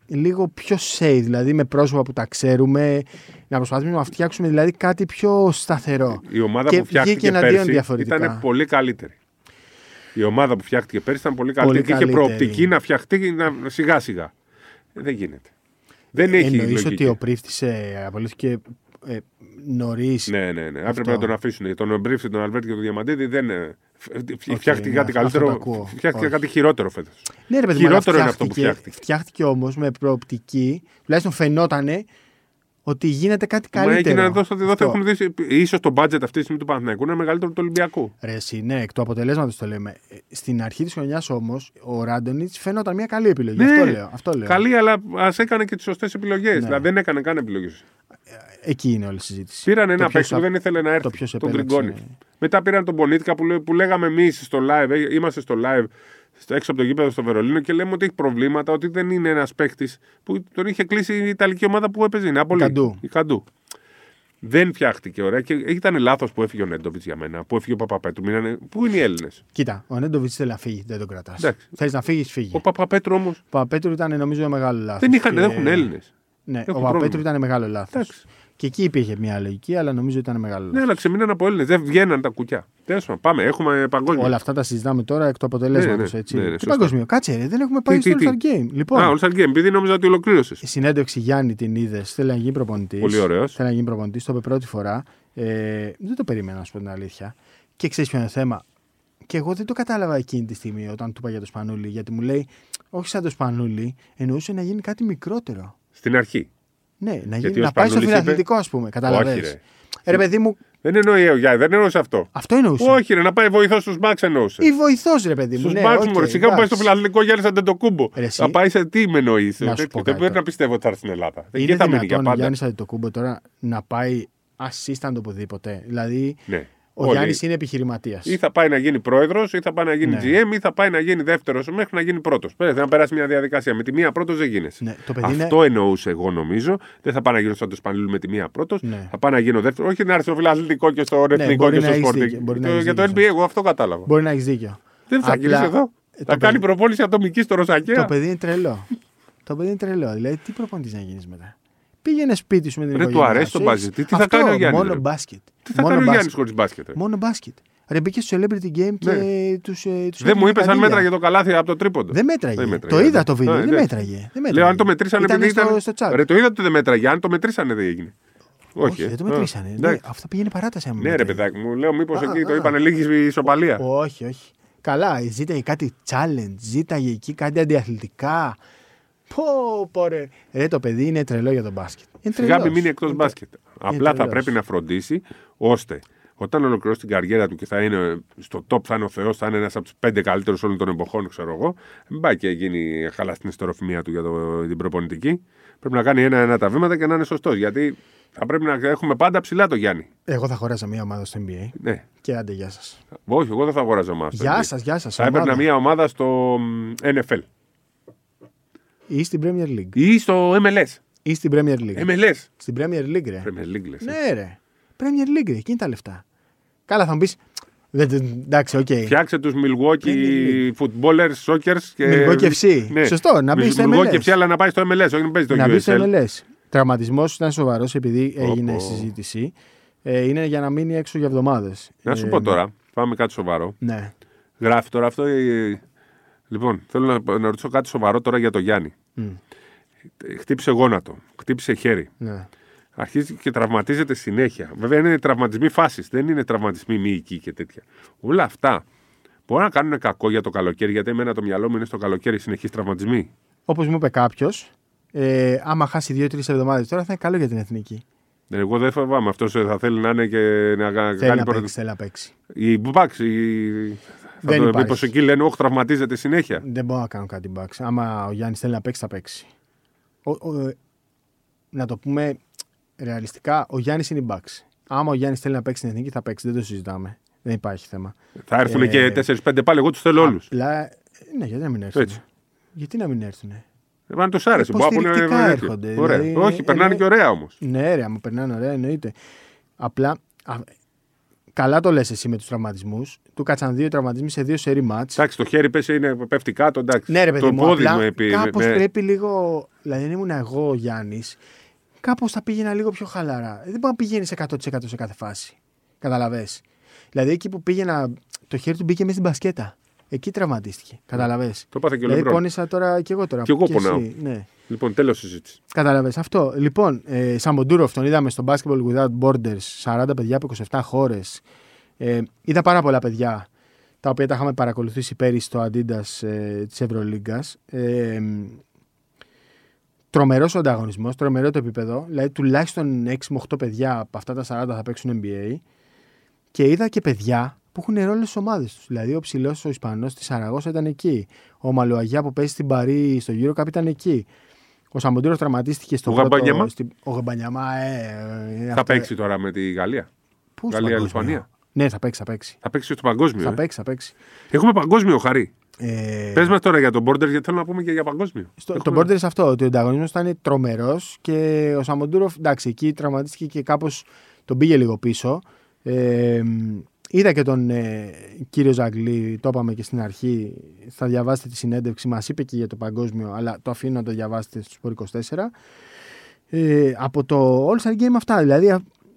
λίγο πιο safe, δηλαδή με πρόσωπα που τα ξέρουμε, να προσπαθήσουμε να φτιάξουμε δηλαδή κάτι πιο σταθερό. Η ομάδα που φτιάχτηκε πέρσι ήταν πολύ καλύτερη. Η ομάδα που φτιάχτηκε πέρσι ήταν πολύ καλύτερη και είχε προοπτική να φτιαχτεί σιγά σιγά. Δεν γίνεται. Δεν έχει λογική. Ότι ο Πρίφτης απολύθηκε νωρίς. Ναι. Έπρεπε να τον αφήσουν. Τον Πρίφτη, τον Αλβέρτη και τον Διαμαντίδη δεν. Φτιάχτηκε κάτι καλύτερο. Φτιάχτηκε κάτι χειρότερο φέτος. Ναι, ρε παιδί, χειρότερο είναι αυτό που φτιάχτηκε. Φτιάχτηκε όμως με προοπτική, τουλάχιστον φαινότανε ότι γίνεται κάτι καλύτερο. Μα έγινε εδώ έχουμε δει. Ίσως το budget αυτή τη στιγμή του Παναθηναϊκού είναι μεγαλύτερο του Ολυμπιακού. Ρε, ναι, εκ του αποτελέσματος το λέμε. Στην αρχή της χρονιάς όμως ο Ράντονιτς φαινόταν μια καλή επιλογή. Ναι, αυτό λέω. Καλή, αλλά ας έκανε και τις σωστές επιλογές. Ναι. Δηλαδή δεν έκανε καν επιλογές. Εκεί είναι όλη η συζήτηση. Πήραν ένα παίκτη που δεν ήθελε να έρθει. Τον Γκριγκόνη. Μετά πήραν τον Πονίτικα που λέγαμε εμείς στο live. Είμαστε στο live έξω από το γήπεδο στο Βερολίνο και λέμε ότι έχει προβλήματα, ότι δεν είναι ένας παίκτης που τον είχε κλείσει η Ιταλική ομάδα που έπαιζε. Είναι η Καντού. Δεν φτιάχτηκε ωραία και ήταν λάθος που έφυγε ο Νέντοβιτς για μένα, που έφυγε ο Παπαπέτρου. Πού είναι οι Έλληνες. Κοίτα, ο Νέντοβιτς θέλει να φύγει, δεν τον κρατάς. Θέλει να φύγει, φύγει. Ο Παπαπέτρου όμως. Ο Παπαπέτρου ήταν νομίζω μεγάλο λάθος. Δεν έχουν Έλληνες. Ναι, ο Παπαπέτρου ήταν μεγάλο λάθος. Και εκεί υπήρχε μια λογική, αλλά νομίζω ήταν μεγάλο. Ναι, αλλά ξεμείναν από Έλληνες. Δεν βγαίναν τα κουκιά. Τέλος, πάμε, έχουμε παγκόσμιο. Όλα αυτά τα συζητάμε τώρα εκ του αποτελέσματος. Ναι, τι παγκόσμιο, κάτσε, ρε, δεν έχουμε πάει στο All-Star Game. Λοιπόν, All-Star Game, επειδή νόμιζα ότι ολοκλήρωσες. Η συνέντευξη Γιάννη την είδες. Θέλει να γίνει προπονητής. Πολύ ωραίος. Θέλει να γίνει προπονητής, το είπε πρώτη φορά. Δεν το περίμενα, να σου πω την αλήθεια. Και ξέρεις ποιο είναι το θέμα. Και εγώ δεν το κατάλαβα εκείνη τη στιγμή όταν του είπα για το Σπανούλη. Γιατί μου λέει, όχι σαν το Σπανούλη, εννοούσε να γίνει κάτι μικρότερο. Στην αρχή. Ναι, να πάει στο φιλαθλητικό, ας πούμε. Καταλαβαίνεις. Ρε παιδί μου. Δεν εννοεί ο Γιάννη, δεν εννοούσε αυτό. Αυτό εννοούσε. Όχι, ρε, να πάει βοηθός στους Μαξ εννοούσε. Ή βοηθός, ρε παιδί μου. Στους Μαξ μου, φυσικά που πάει στο φιλαθλητικό Γιάννης Αντετοκούμπο. Θα πάει σε τι με εννοεί. Δεν πρέπει να πιστεύω ότι θα έρθει στην Ελλάδα. Δεν θα μείνει για πάντα. Ο Γιάννης Αντετοκούμπο τώρα να πάει assistant οπουδήποτε. Δηλαδή. Ο Γιάννης είναι επιχειρηματίας. Ή θα πάει να γίνει πρόεδρος, ή θα πάει να γίνει GM, ή θα πάει να γίνει δεύτερος, μέχρι να γίνει πρώτος. Πρέπει να περάσει μια διαδικασία. Με τη μία πρώτος δεν γίνεσαι. Ναι, αυτό εννοούσε εγώ νομίζω. Δεν θα πάει να γίνω σαν το Σπανούλη με τη μία πρώτος. Ναι. Θα πάει να γίνω δεύτερος. Όχι να έρθει στο φιλαθλητικό και στο εθνικό και στο σπορτικό. Για το NBA, εγώ αυτό κατάλαβα. Μπορεί να έχει δίκιο. Δεν θα γυρίσει εδώ. Θα κάνει προπόνηση ατομική στο Ρωσακέα. Το παιδί είναι τρελό. Το παιδί είναι τρελό. Δηλαδή, τι προπονητής να γίνει μετά. Πήγαινε σπίτι σου με την οικογένειά σου. Του αρέσει το μπάσκετ. Τι θα κάνει ο Γιάννης. Μόνο μπάσκετ. Τι θα κάνει ο Γιάννης χωρίς μπάσκετ. Μόνο μπάσκετ. Ρε μπήκε στο celebrity game και τους. Δεν μου είπες αν μέτραγε το καλάθι από το τρίποντο. Δεν μέτραγε. Το είδα το βίντεο. Δεν μέτραγε. Λέω αν το μετρήσανε επειδή ήταν. Ρε το είδα ότι δεν μέτραγε. Αν το μετρήσανε δεν έγινε. Όχι, δεν το μετρήσανε. Αυτό πήγαινε παράταση. Ναι, ρε παιδάκι μου. Λέω μήπως εκεί το είπανε λίγη ισοπαλία. Όχι. Καλά, ζήταγε κάτι challenge. Ζήταγε εκεί κάτι αντιαθλητικά. Το παιδί είναι τρελό για τον μπάσκετ. Σιγά μην μείνει εκτός μπάσκετ. Απλά θα πρέπει να φροντίσει ώστε όταν ολοκληρώσει την καριέρα του και θα είναι στο top, θα είναι ο Θεός, θα είναι ένας από τους 5 καλύτερους όλων των εποχών, ξέρω εγώ. Μην πάει και γίνει χαλά στην ιστεροφημία του για την προπονητική. Πρέπει να κάνει ένα τα βήματα και να είναι σωστός. Γιατί θα πρέπει να έχουμε πάντα ψηλά το Γιάννη. Εγώ θα χωράζα μια ομάδα στο NBA. Ναι. Και άντε, γεια σας. Όχι, εγώ δεν θα χωράζα ομάδα. Γεια σας. Θα έπαιρνα μια ομάδα στο NFL. Ή στην Premier League. Ή στο MLS. Ή στην Premier League. MLS. Στην Premier League, ρε. Ναι, ρε. Premier League, εκείνη τα λεφτά. Καλά, θα μου πεις. Εντάξει, οκ. Φτιάξε τους Milwaukee Footballers, Sockers και. Milwaukee FC. Ναι. Σωστό, να μπει στο MLS. Milwaukee FC, αλλά να πάει στο MLS, όχι να παίζει το USL. Να μπει στο MLS. Τραυματισμός ήταν σοβαρός επειδή έγινε συζήτηση. Είναι για να μείνει έξω για εβδομάδες. Να σου πω τώρα, πάμε κάτι σοβαρό. Ναι. Γράφει τώρα αυτό. Λοιπόν, θέλω να ρωτήσω κάτι σοβαρό τώρα για το Γιάννη. Χτύπησε γόνατο, χτύπησε χέρι. Yeah. Αρχίζει και τραυματίζεται συνέχεια. Βέβαια είναι τραυματισμοί φάσης, δεν είναι τραυματισμοί μυϊκοί και τέτοια. Όλα αυτά μπορούν να κάνουν κακό για το καλοκαίρι, γιατί εμένα το μυαλό μου είναι στο καλοκαίρι συνεχείς τραυματισμοί. Όπως μου είπε κάποιος, άμα χάσει 2-3 εβδομάδες τώρα θα είναι καλό για την εθνική. Εγώ δεν φοβάμαι. Αυτό θα θέλει να είναι και να κάνει. Θέλει να παίξει. Οι μπουμπάξ. Μήπως εκεί λένε, όχι, τραυματίζεται συνέχεια. Δεν μπορώ να κάνω κάτι μπαξ. Άμα ο Γιάννης θέλει να παίξει, θα παίξει. Να το πούμε ρεαλιστικά, ο Γιάννης είναι μπαξ. Άμα ο Γιάννης θέλει να παίξει στην εθνική, θα παίξει. Δεν το συζητάμε. Δεν υπάρχει θέμα. Θα έρθουν και 4-5 πάλι. Εγώ τους θέλω όλους. Ναι, γιατί να μην έρθουν. Έτσι. Γιατί να μην έρθουν. Αν τους άρεσε. Υποστηρικτικά έρχονται. Δηλαδή, όχι, περνάνε και ωραία όμως. Ναι, ρε, άμα περνάνε ωραία, εννοείται. Απλά. Καλά το λες εσύ με τους τραυματισμούς. Του κάτσαν δύο τραυματισμοί σε δύο σερί μάτς. Εντάξει, το χέρι πέφτει κάτω. Εντάξει. Ναι, ρε παιδί μου, απλά κάπως πρέπει λίγο. Δηλαδή, αν ήμουν εγώ ο Γιάννης, κάπως θα πήγαινα λίγο πιο χαλαρά. Δεν μπορεί να πηγαίνεις 100% σε κάθε φάση. Καταλαβες. Δηλαδή, εκεί που πήγαινα, το χέρι του μπήκε μέσα στην μπασκέτα. Εκεί τραυματίστηκε. Καταλαβες. Το πάθε και ο Λεμπρόν. Δηλαδή, πόνισα τώρα κι εγώ τώρα. Κι εγώ πονάω. Ναι. Λοιπόν, τέλος συζήτηση. Καταλαβες αυτό. Λοιπόν, Σαμποντούρο, τον είδαμε στο Basketball Without Borders, 40 παιδιά από 27 χώρες. Είδα πάρα πολλά παιδιά τα οποία τα είχαμε παρακολουθήσει πέρυσι στο Adidas της Ευρωλίγκας. Τρομερός ο ανταγωνισμός, τρομερό το επίπεδο. Δηλαδή, τουλάχιστον 6 με 8 παιδιά από αυτά τα 40 θα παίξουν NBA. Και είδα και παιδιά που έχουν ρόλο στις ομάδες τους. Δηλαδή, ο Ψηλός, ο Ισπανός στη Σαραγώσα ήταν εκεί. Ο Μαλουαγιά που παίζει στην Παρί στο Eurocup ήταν εκεί. Ο Σαμποντήρος τραυματίστηκε στο Γαμπανιάμα. Ο Γαμπανιάμα, θα παίξει τώρα με τη Γαλλία. Πού Γαλλία-Ισπανία. Ναι, θα παίξει. Θα παίξει στο παγκόσμιο. Θα παίξει. Έχουμε παγκόσμιο, Χαρί. Πες μας τώρα για τον Borders, γιατί θέλω να πούμε και για παγκόσμιο. Το Borders αυτό. Ότι ο ανταγωνισμός ήταν τρομερός και ο Σαμποντούρο, εντάξει, εκεί τραυματίστηκε και κάπως τον πήγε λίγο πίσω. Είδα και τον κύριο Ζαγκλή, το είπαμε και στην αρχή, θα διαβάσετε τη συνέντευξη, μας είπε και για το παγκόσμιο, αλλά το αφήνω να το διαβάσετε στους Σπορ 24. Από το All Star Game αυτά, δηλαδή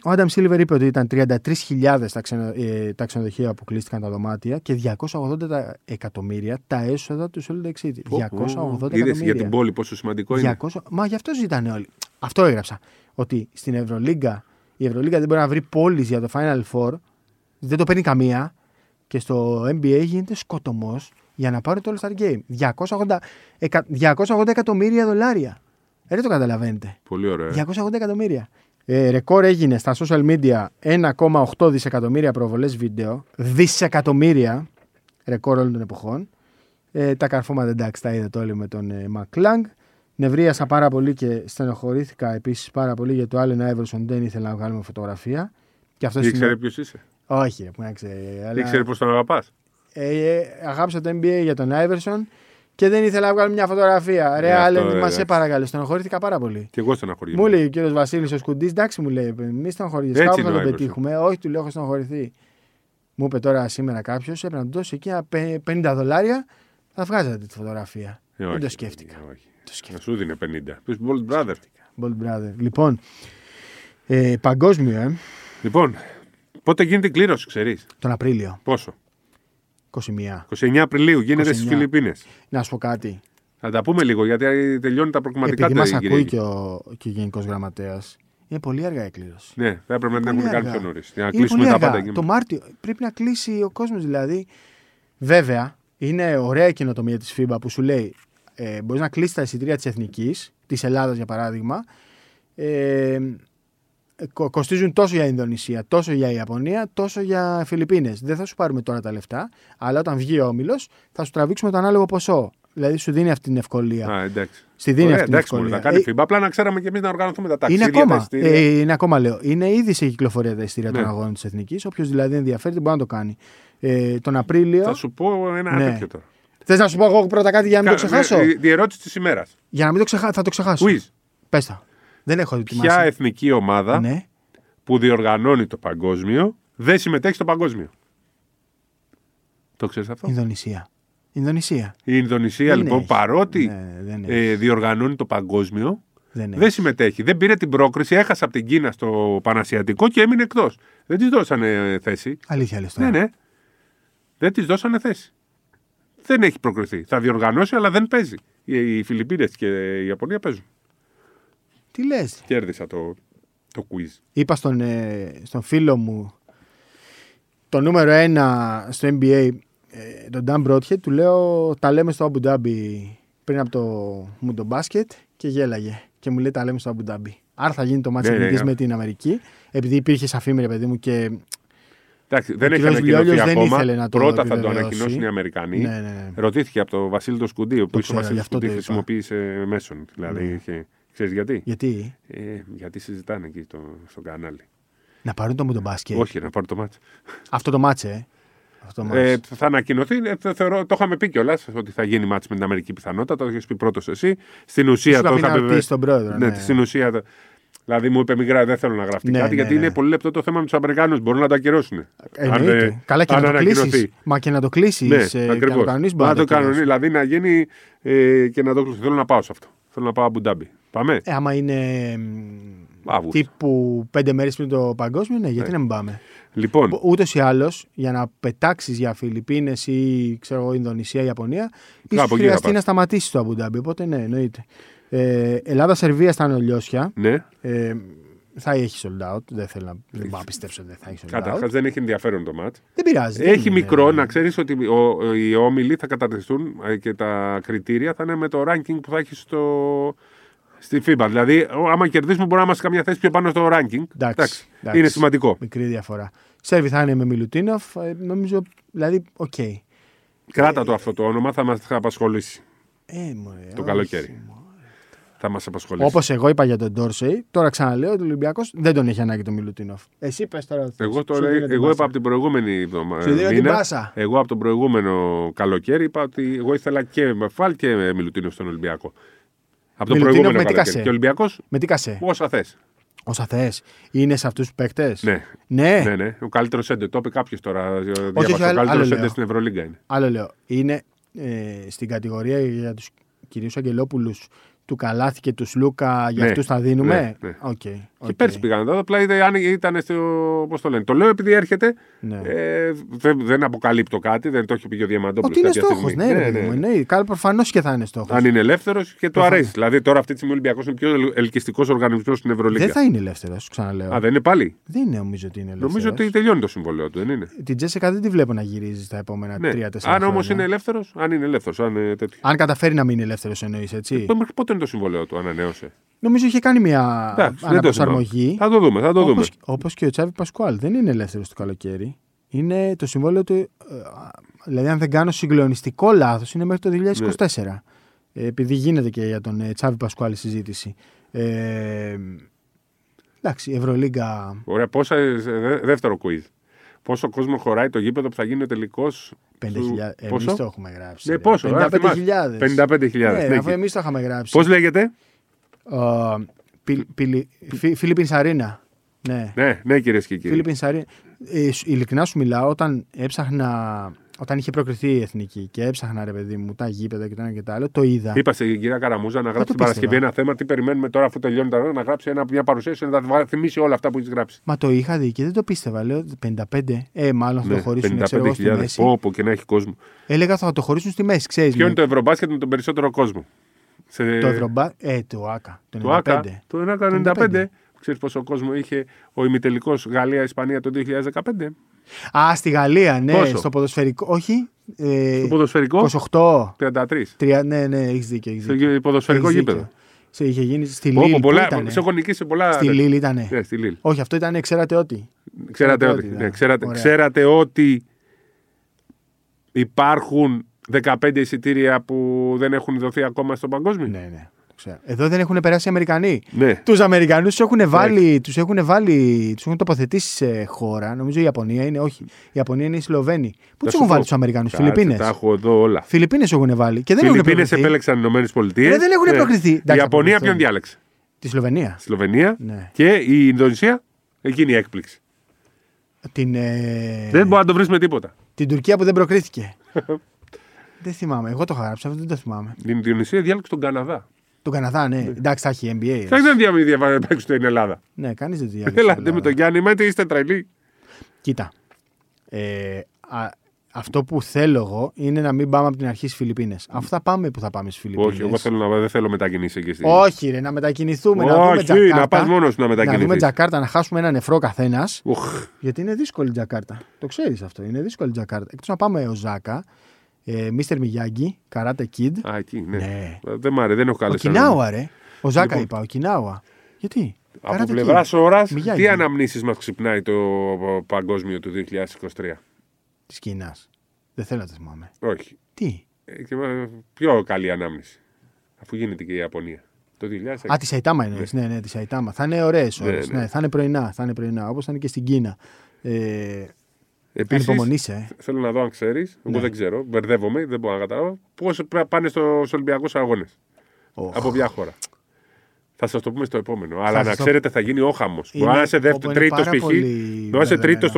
ο Άνταμ Σίλιβερ είπε ότι ήταν 33.000 τα ξενοδοχεία που κλείστηκαν τα δωμάτια και 280 εκατομμύρια τα έσοδα του Σολτ Λέικ Σίτι. 280 εκατομμύρια. Είδες για την πόλη πόσο σημαντικό είναι. 200... Μα γι' αυτό ζητάνε όλοι. Αυτό έγραψα, ότι στην Ευρωλίγκα, η Ευρωλίγκα δεν μπορεί να βρει πόλεις για το Final Four. Δεν το παίρνει καμία και στο NBA γίνεται σκοτωμός για να πάρει το All-Star Game. 280 εκατομμύρια $. Δεν το καταλαβαίνετε. Πολύ ωραία. 280 εκατομμύρια. Ρεκόρ έγινε στα social media 1,8 δισεκατομμύρια προβολές βίντεο. Δισεκατομμύρια. Ρεκόρ όλων των εποχών. Τα καρφώματα, εντάξει, τα είδατε όλοι με τον Μακλάνγκ. Νευρίασα πάρα πολύ και στενοχωρήθηκα επίσης πάρα πολύ για το Άλεν Άιβερσον. Δεν ήθελα να βγάλουμε φωτογραφία. Ήξερε ποιος είσαι. Όχι, που να ξέρει. Αλλά... Ήξερε πως τον αγαπάς. Αγάπησα το NBA για τον Άιβερσον και δεν ήθελα να βγάλω μια φωτογραφία. Ρε Άλεν, μα σε παρακαλώ. Στενοχωρήθηκα πάρα πολύ. Και εγώ στενοχωρήθηκα. Μου λέει ο κύριος Βασίλης ο Σκουντής, εντάξει, μου λέει, μη στενοχωρηθείς. Κάπου θα το πετύχουμε. Όχι, του λέω, έχω στενοχωρηθεί. Μου είπε τώρα σήμερα κάποιο, έπρεπε να του δώσει εκεί $50, θα βγάζατε τη φωτογραφία. Δεν το σκέφτηκα. Να σου δίνε 50. Πες Bold Brothers. Bold Brothers. Λοιπόν, παγκόσμιο, Λοιπόν. Πότε γίνεται η κλήρωση, ξέρεις? Τον Απρίλιο. Πόσο? 29 Απριλίου γίνεται στις Φιλιππίνες. Να σου πω κάτι. Να τα πούμε λίγο, γιατί τελειώνει τα προκριματικά. Επειδή μας ακούει και ο Γενικός Γραμματέας, είναι πολύ αργά η κλήρωση. Ναι, θα έπρεπε να την έχουμε κάνει πιο νωρίς. Να κλείσουμε τα πάντα εκεί. Το Μάρτιο πρέπει να κλείσει ο κόσμος, δηλαδή. Βέβαια, είναι ωραία η καινοτομία της FIBA που σου λέει μπορείς να κλείσεις τα εισιτήρια της Εθνικής, της Ελλάδας για παράδειγμα. Κοστίζουν τόσο για Ινδονησία, τόσο για Ιαπωνία, τόσο για Φιλιππίνες. Δεν θα σου πάρουμε τώρα τα λεφτά, αλλά όταν βγει ο όμιλος θα σου τραβήξουμε το ανάλογο ποσό. Δηλαδή σου δίνει αυτή την ευκολία. Εντάξει. Στη δίνει αυτή την ευκολία. Να κάνει FIBA. Απλά να ξέραμε και εμείς να οργανωθούμε τα ταξίδια. Είναι ακόμα, λέω. Είναι ήδη σε κυκλοφορία τα εισιτήρια των αγώνων της Εθνικής. Όποιος δηλαδή ενδιαφέρεται μπορεί να το κάνει. Τον Απρίλιο. Θα σου πω ένα τέτοιο τώρα. Θες να σου πω εγώ πρώτα κάτι για να μην το ξεχάσω? Η ερώτηση της ημέρας. Για να μην το ξεχάσω, θα το ξεχάσω. Πες τα. Δεν έχω ποια εθνική ομάδα που διοργανώνει το παγκόσμιο δεν συμμετέχει στο παγκόσμιο? Το ξέρεις αυτό? Ινδονησία. Η Ινδονησία δεν λοιπόν έχει. Παρότι διοργανώνει το παγκόσμιο δεν συμμετέχει. Δεν πήρε την πρόκριση, έχασε από την Κίνα στο Πανασιατικό και έμεινε εκτός. Δεν της δώσανε θέση. Αλήθεια λες τώρα? Ναι. Δεν της δώσανε θέση. Δεν έχει προκριθεί. Θα διοργανώσει αλλά δεν παίζει. Οι Φιλιππίνες και η Ιαπωνία παίζουν. Τι λες? Κέρδισα το quiz. Είπα στον φίλο μου, το νούμερο 1 στο NBA, τον Dan Μπρότχετ, του λέω τα λέμε στο Abu Dhabi πριν από το μπάσκετ και γέλαγε. Και μου λέει τα λέμε στο Abu Dhabi. Άρα θα γίνει το μάτσο με την Αμερική, επειδή υπήρχε σαφήμη, ρε παιδί μου, και... Εντάξει, δεν έχει ανακοινωθεί ακόμα. Πρώτα θα το ανακοινώσουν οι Αμερικανοί. Ρωτήθηκε από τον Βασίλη τον Σκουντή, ο οποίος ο Βασίλης Σκουντή χρησιμοποίησε μέσον. Δηλαδή, ξέρεις γιατί? Γιατί συζητάνε εκεί στο κανάλι. Να πάρουν το μπάσκετ. Όχι, να πάρουν το μάτσε. Αυτό το μάτσε. Θα ανακοινωθεί. Θεωρώ, το είχαμε πει κιόλα ότι θα γίνει μάτσε με την Αμερική πιθανότητα. Το είχε πει πρώτο εσύ. Στην ουσία το είχαμε πει. Ναι, στην ουσία. Δηλαδή μου είπε μικρά, δεν θέλω να γραφτεί κάτι, γιατί είναι πολύ λεπτό το θέμα με τους Αμερικάνους. Μπορούν να το ακυρώσουν. Καλά, και να το κλείσεις. Μα και να το κλείσεις. Ναι, ακριβώς. Να το κανονίσεις. Δηλαδή να γίνει και να το κλείσεις. Θέλω να πάω σε αυτό. Θέλω να πάω Αμπουντάμπι. Πάμε. Άμα είναι τύπου 5 μέρες πριν το παγκόσμιο, ναι, γιατί να μην πάμε. Λοιπόν. Ούτως ή άλλως, για να πετάξεις για Φιλιππίνες ή ξέρω, Ινδονησία, Ιαπωνία, ίσως χρειαστεί να σταματήσεις το Αμπουντάμπι. Οπότε ναι, εννοείται. Ελλάδα-Σερβία στα Νολιώσια. Ναι. Θα έχει sold out. Δεν θέλω να πιστέψω ότι δεν θα έχει sold out. Καταρχάς δεν έχει ενδιαφέρον το match. Δεν πειράζει. Έχει μικρό να ξέρεις ότι οι όμιλοι θα καταρτιστούν και τα κριτήρια θα είναι με το ranking που θα έχει στη FIBA. Δηλαδή, άμα κερδίσουμε, μπορεί να είμαστε καμιά θέση πιο πάνω στο ranking. Εντάξει. Είναι σημαντικό. Μικρή διαφορά. Σέρβοι θα είναι με Μιλουτίνοφ. Νομίζω. Δηλαδή, οκ. Κράτα το αυτό το όνομα, θα μας απασχολήσει το καλοκαίρι. Θα μας απασχολήσει. Όπως εγώ είπα για τον Ντόρσεϊ, τώρα ξαναλέω ότι ο Ολυμπιακός δεν τον έχει ανάγκη τον Μιλουτίνοφ. Εσύ πες τώρα. Εγώ είπα από την προηγούμενη εβδομάδα. Εγώ από τον προηγούμενο καλοκαίρι είπα ότι εγώ ήθελα και Μεφάλ και Μιλουτίνοφ στον Ολυμπιακό. Από τον προηγούμενο καλοκαίρι. Και ο Ολυμπιακός. Με τι κασέ. Όσα θες. Όσα θες. Είναι σε αυτούς τους παίκτες. Ναι. Ο καλύτερος έντε. Το είπε κάποιος τώρα. Ο καλύτερος έντε στην Ευρωλίγκα είναι. Άλλο λέω. Είναι στην κατηγορία για τους κυρίους Αγγελόπουλους. Του Καλάθη και του Λούκα, για αυτούς θα δίνουμε. Ναι. Okay. Και πέρσι πήγαν εδώ, απλά ήταν στο. Πώς το λένε. Το λέω επειδή έρχεται. Ναι. Δεν αποκαλύπτω κάτι, δεν το έχει πει ο Διαμαντόπουλος. Ότι είναι στόχος. Ναι. Καλά, προφανώς και θα είναι στόχος. Αν είναι ελεύθερος και το αρέσει. Δηλαδή τώρα αυτή τη στιγμή ο Ολυμπιακός είναι πιο ελκυστικός οργανισμός στην Ευρωλίγκα. Δεν θα είναι ελεύθερος, ξαναλέω. Α, δεν είναι πάλι. Δεν είναι, νομίζω ότι είναι ελεύθερος. Νομίζω ότι τελειώνει το συμβόλαιο του, δεν είναι. Την Τζέσικα δεν τη βλέπω να γυρίζει στα επόμενα 3-4 χρόνια. Αν όμως είναι ελεύθερος, αν καταφέρει να μείνει ελεύθερος, εννοείς έτσι. Πότε είναι το συμβόλαιο του, ανανέωσε. Νομίζω είχε κάνει μια αναπροσαρμογή. Θα το δούμε, Όπως και ο Τσάβη Πασκουάλ. Δεν είναι ελεύθερος το καλοκαίρι. Είναι το συμβόλαιο του. Δηλαδή, αν δεν κάνω συγκλονιστικό λάθος, είναι μέχρι το 2024. Ναι. Επειδή γίνεται και για τον Τσάβη Πασκουάλ η συζήτηση. Εντάξει, Ευρωλίγκα. Ωραία, δεύτερο quiz. Πόσο κόσμο χωράει το γήπεδο που θα γίνει ο τελικός. 5.000. Εμείς το έχουμε γράψει. 55.000. Αφού εμείς το είχαμε γράψει. Πώς λέγεται? Φιλιππίνς Αρίνα. Ναι, κυρίες και κύριοι. Φιλιππίνς Αρίνα. Ειλικρινά σου μιλάω, όταν είχε προκριθεί η Εθνική και έψαχνα, ρε παιδί μου, τα γήπεδα και το ένα και το άλλο, το είδα. Είπα στην κυρία Καραμούζα να γράψει την Παρασκευή ένα θέμα. Τι περιμένουμε τώρα, αφού τελειώνει τα νέα, να γράψει μια παρουσίαση να τα θυμίσει όλα αυτά που έχει γράψει. Μα το είχα δει και δεν το πίστευα. Λέω 55. Μάλλον θα το χωρίσουν. 55.000. Όπου και να έχει κόσμο. Έλεγα θα το χωρίσουν στη μέση, ξέρεις. Ποιο είναι το Ευρωμπάσκετ με τον περισσότερο κόσμο. Το Ευρωμπάσκετ. Το Άκα. Το Άκα. Το 95. Ξέρεις πόσο κόσμο είχε ο ημιτελικός Γαλλία-Ισπανία το 2015. Α, στη Γαλλία, ναι. Πόσο? Στο ποδοσφαιρικό. Όχι. Στο ποδοσφαιρικό. 28. 33. Ναι, έχεις δίκιο. Στο ποδοσφαιρικό γήπεδο. Είχε γίνει στη Λίλη. Στη Λίλη ήτανε. Όχι, αυτό ήταν. Ξέρατε ότι υπάρχουν 15 εισιτήρια που δεν έχουν δοθεί ακόμα στον παγκόσμιο. Ναι. Εδώ δεν έχουν περάσει οι Αμερικανοί. Ναι. Τους Αμερικανούς τους έχουν τοποθετήσει σε χώρα. Νομίζω η Ιαπωνία είναι. Όχι. Η Ιαπωνία είναι οι Σλοβαίνοι. Πού τους έχουν βάλει τους Αμερικανούς? Φιλιππίνες. Τα έχω εδώ όλα. Φιλιππίνες έχουν βάλει. Και δεν έχουν προκριθεί. Φιλιππίνες επέλεξαν οι Ηνωμένες Πολιτείες. Δεν έχουν προκριθεί. Η Ιαπωνία ποιον διάλεξε? Τη Σλοβενία. Ναι. Και η Ινδονησία, εκείνη η έκπληξη. Δεν μπορεί να το βρει με τίποτα. Την Τουρκία που δεν προκρίθηκε. Δεν θυμάμαι. Εγώ το είχα γράψει, αυτό δεν το θυμάμαι. Η Ινδονησία διάλεξε τον Καναδά. Του Καναδά, ναι. Εντάξει, θα έχει NBA. Θα έχει διαβάσει στην Ελλάδα. Ναι, κανείς δεν διαβάζει. Ελάτε με τον Γιάννη, μέτε είστε τρελοί. Κοίτα. Αυτό που θέλω εγώ είναι να μην πάμε από την αρχή στις Φιλιππίνες. Αφού θα πάμε, που θα πάμε στις Φιλιππίνες. Όχι, εγώ δεν θέλω μετακινήσει εκεί. Όχι, ρε, να μετακινηθούμε. Όχι, να πας μόνος να μετακινηθείς. Να δούμε Τζακάρτα, να χάσουμε ένα νεφρό καθένας. Γιατί είναι δύσκολη Τζακάρτα. Το ξέρεις αυτό. Είναι δύσκολη Τζακάρτα. Εκτός να πάμε Οζάκα. Μίστερ Μιγιάγκη, Καράτε Κιντ. Α, εκεί, ναι. Δεν έχω καλέσει. Οκινάουα, ρε. Οζάκα είπα, Οκινάουα. Γιατί? Από πλευράς ώρας, τι αναμνήσεις μας ξυπνάει το παγκόσμιο του 2023? Της Κίνας. Δεν θέλω να το θυμάμαι. Όχι. Τι? Πιο καλή ανάμνηση. Αφού γίνεται και η Ιαπωνία. Το 2006. Α, τη Σαϊτάμα είναι. Ναι, ναι, τη Σαϊτάμα. Θα είναι ωραίες ώρες. Ναι, θα είναι πρωινά. Θα είναι πρωινά, όπως θα είναι και στην Κίνα. Επίσης, θέλω να δω αν ξέρεις. Εγώ δεν ξέρω. Μπερδεύομαι, δεν μπορώ να καταλάβω. Πώς πάνε στους Ολυμπιακούς Αγώνες. Από ποια χώρα. Θα σας το πούμε στο επόμενο. Αλλά να ξέρετε, θα γίνει όχαμος. Μπορεί να είσαι τρίτος π.χ. Να είσαι τρίτος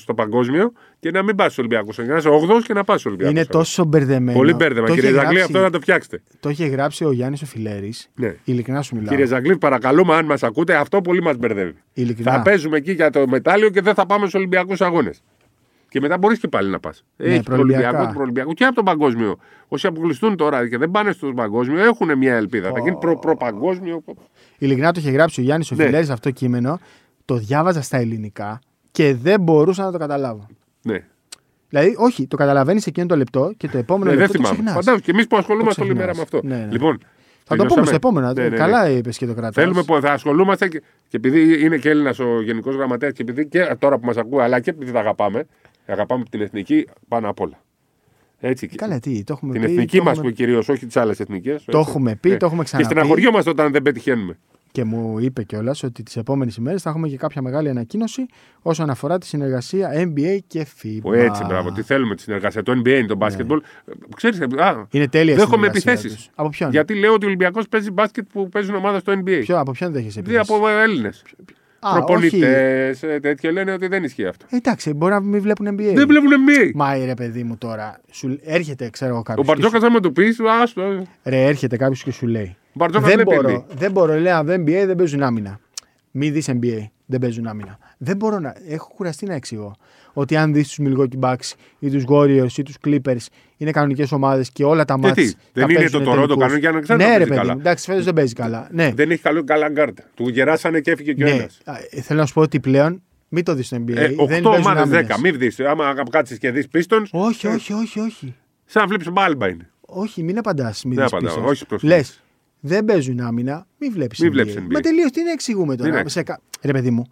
στο παγκόσμιο και να μην πας στους Ολυμπιακούς. Να είσαι 8ος και να πας στους Ολυμπιακούς. Είναι τόσο μπερδεμένο. Πολύ μπερδεμένο. Κύριε Ζαγκλή, αυτό να το φτιάξετε. Το είχε γράψει ο Γιάννης ο Φιλέρης. Ναι. Ειλικρινά σου μιλάω. Κύριε Ζαγκλή, παρακαλούμε, αν μας ακούτε, αυτό πολύ μας μπερδεύει. Ειλικρινά. Θα παίζουμε εκεί για το μετάλλιο και δεν θα πάμε στους Ολυμπιακούς Αγώνες. Και μετά μπορείς και πάλι να πας. Ναι, έχει προολυμπιακό, προολυμπιακό και από τον παγκόσμιο. Όσοι αποκλειστούν τώρα και δεν πάνε στον παγκόσμιο, έχουν μια ελπίδα. Θα γίνει προπαγκόσμιο. Ειλικρινά το είχε γράψει ο Γιάννης ο Φιλέρης αυτό κείμενο. Το διάβαζα στα ελληνικά και δεν μπορούσα να το καταλάβω. Ναι. Δηλαδή, όχι, το καταλαβαίνεις εκείνο το λεπτό και το επόμενο λεπτό. Δεν θυμάμαι. Φαντάζομαι και εμείς που ασχολούμαστε όλη μέρα με αυτό. Ναι. Λοιπόν, θα το πούμε στο επόμενο. Ναι. Καλά είπες και το κρατάς. Θέλουμε που θα ασχολούμαστε και επειδή είναι και Έλληνας ο Γενικός Γραμματέας και επειδή και τώρα που μας ακούει, αλλά και επειδή τα αγαπάμε. Αγαπάμε την εθνική πάνω απ' όλα. Έτσι. Καλά, τι, το έχουμε την πει, εθνική μας που κυρίως, όχι τις άλλες εθνικές. Το έχουμε πει, το έχουμε ξαναπεί. Και στεναχωριόμαστε όταν δεν πετυχαίνουμε. Και μου είπε κιόλας ότι τις επόμενες ημέρες θα έχουμε και κάποια μεγάλη ανακοίνωση όσον αφορά τη συνεργασία NBA και FIBA. Έτσι, μπράβο. Τι θέλουμε τη συνεργασία. Το NBA είναι το μπάσκετμπολ. Ξέρεις, είναι τέλεια. Δέχομαι επιθέσεις. Από ποιον? Γιατί λέω ότι ο Ολυμπιακός παίζει μπάσκετ που παίζουν ομάδα στο NBA. Από ποιον δέχεσαι επιθέσεις? Από Έλληνες. Προπονητές, τέτοια λένε ότι δεν ισχύει αυτό. Εντάξει, μπορεί να μην βλέπουν NBA. Δεν βλέπουν NBA. Μα ρε παιδί μου τώρα, σου έρχεται, ξέρω εγώ κάποιο. Ο Μπαρτζόκα, άμα του πει, άστο. Ρε, έρχεται κάποιο και σου λέει. Δεν μπορώ, λέει, αν δεν NBA δεν παίζουν άμυνα. Μη δει NBA, δεν παίζουν άμυνα. Δεν μπορώ να. Έχω κουραστεί να εξηγώ ότι αν δει του Milwaukee Bucks ή του Warriors ή του Clippers είναι κανονικές ομάδες και όλα τα μάτια. Δεν είναι το Toronto κανονικό για να ξέρει. Ναι, ρε παιδί, εντάξει, φέτος δεν παίζει καλά. Ναι. Δεν έχει καλό καλά γκάρτα. Του γεράσανε και έφυγε κιόλα. Ναι. Θέλω να σου πω ότι πλέον μην το δει το NBA. 8 ομάδες 10, μην δει. Άμα κάτσει και δει Pistons. Όχι, όχι, όχι, όχι. Σαν να βλέπει μπάλμπα είναι. Όχι, μην απαντά. Δεν παίζουν άμυνα, μην βλέπει. Μα τελείω τι να εξηγούμε τώρα. Ρε παιδί μου.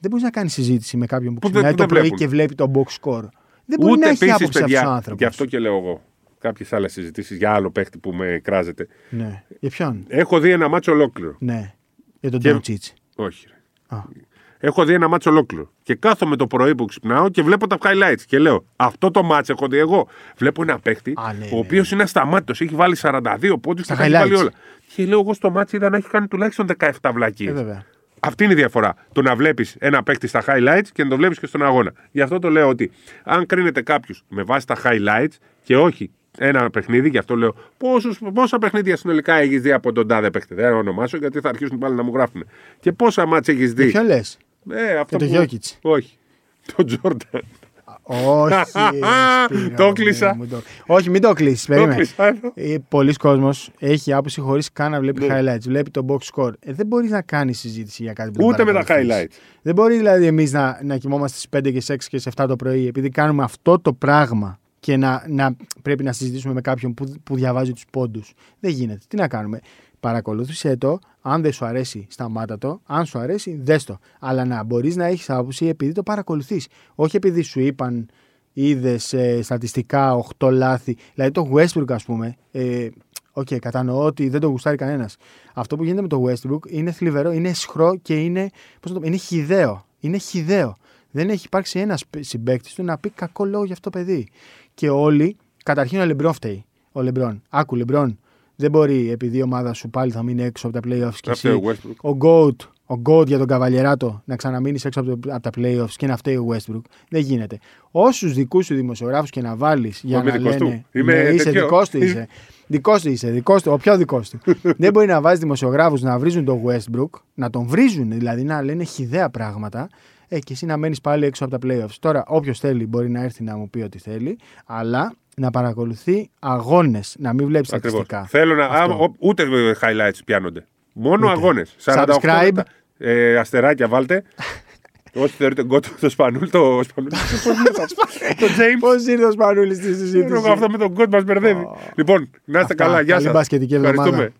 Δεν μπορεί να κάνει συζήτηση με κάποιον που ξυπνάει το πρωί και βλέπει τον box score. Δεν μπορεί να έχει άποψη αυτός ο άνθρωπος. Γι' αυτό και λέω εγώ. Κάποιες άλλες συζητήσεις για άλλο παίχτη που με κράζεται. Ναι. Για ποιον? Έχω δει ένα μάτσο ολόκληρο. Ναι. Για τον Ντοντσίτς. Όχι. Έχω δει ένα μάτσο ολόκληρο. Και κάθομαι το πρωί που ξυπνάω και βλέπω τα highlights. Και λέω, αυτό το μάτσο έχω δει εγώ. Βλέπω ένα παίχτη ο οποίος είναι ασταμάτητος. Έχει βάλει 42 πόντους και τα έχει βάλει όλα. Και λέω, εγώ στο μάτσο είδα να έχει κάνει τουλάχιστον 17 βλακίες. Αυτή είναι η διαφορά. Το να βλέπεις ένα παίκτη στα highlights και να το βλέπεις και στον αγώνα. Γι' αυτό το λέω ότι αν κρίνεται κάποιους με βάση τα highlights και όχι ένα παιχνίδι, γι' αυτό λέω πόσα παιχνίδια συνολικά έχεις δει από τον τάδε παίκτη. Δεν ονομάσω γιατί θα αρχίσουν πάλι να μου γράφουν. Και πόσα μάτς έχεις δει. Ποιο λες? Αυτό και το Γιόκιτς. Όχι. Το Τζόρνταν. Όχι. Το κλείσα. Όχι, μην το κλείσεις. Πολλοί κόσμος έχει άποψη χωρίς καν να βλέπει highlights. Βλέπει το box score. Δεν μπορείς να κάνεις συζήτηση για κάτι που δεν παρακολουθείς. Ούτε με τα highlights. Δεν μπορεί δηλαδή εμείς να κοιμόμαστε στις 5 και στις 6 και στις 7 το πρωί επειδή κάνουμε αυτό το πράγμα και να πρέπει να συζητήσουμε με κάποιον που διαβάζει τους πόντους. Δεν γίνεται. Τι να κάνουμε. Παρακολούθησε το. Αν δεν σου αρέσει, σταμάτα το. Αν σου αρέσει, δες το. Αλλά να μπορείς να έχεις άποψη επειδή το παρακολουθείς. Όχι επειδή σου είπαν, είδες στατιστικά 8 λάθη. Δηλαδή το Westbrook, ας πούμε. Κατανοώ ότι δεν το γουστάρει κανένας. Αυτό που γίνεται με το Westbrook είναι θλιβερό, είναι σχρό και είναι, είναι χυδαίο. Είναι χυδαίο. Δεν έχει υπάρξει ένας συμπαίκτης του να πει κακό λόγο για αυτό το παιδί. Και όλοι, καταρχήν ο Λεμπρόν φταίει. Ο Λεμπρόν. Άκου, Λεμπρόν. Δεν μπορεί επειδή η ομάδα σου πάλι θα μείνει έξω από τα playoffs και εσύ, ο Goat για τον Καβαλιεράτο να ξαναμείνεις έξω από τα playoffs και να φταίει ο Westbrook. Δεν γίνεται. Όσους δικούς σου δημοσιογράφους και να βάλεις για να λένε είσαι δικός του είσαι. Ο πιο δικός του. Δεν μπορεί να βάζεις δημοσιογράφους να βρίζουν τον Westbrook, να τον βρίζουν δηλαδή να λένε χυδαία πράγματα και εσύ να μένεις πάλι έξω από τα playoffs. Τώρα όποιος θέλει μπορεί να έρθει να μου πει ό,τι θέλει, αλλά να παρακολουθεί αγώνες, να μην βλέπει στατιστικά. Θέλω να. Ούτε highlights πιάνονται. Μόνο αγώνες. 48 αστεράκια βάλτε. Όσοι θεωρείτε γκότ, το Σπανούλη. Το Τζέιμ. Πώς ήρθε ο Σπανούλης στη συζήτηση. Αυτό με τον γκότ μας μπερδεύει. Λοιπόν, να είστε καλά. Γεια σας. Καλή μπασκετική εβδομάδα.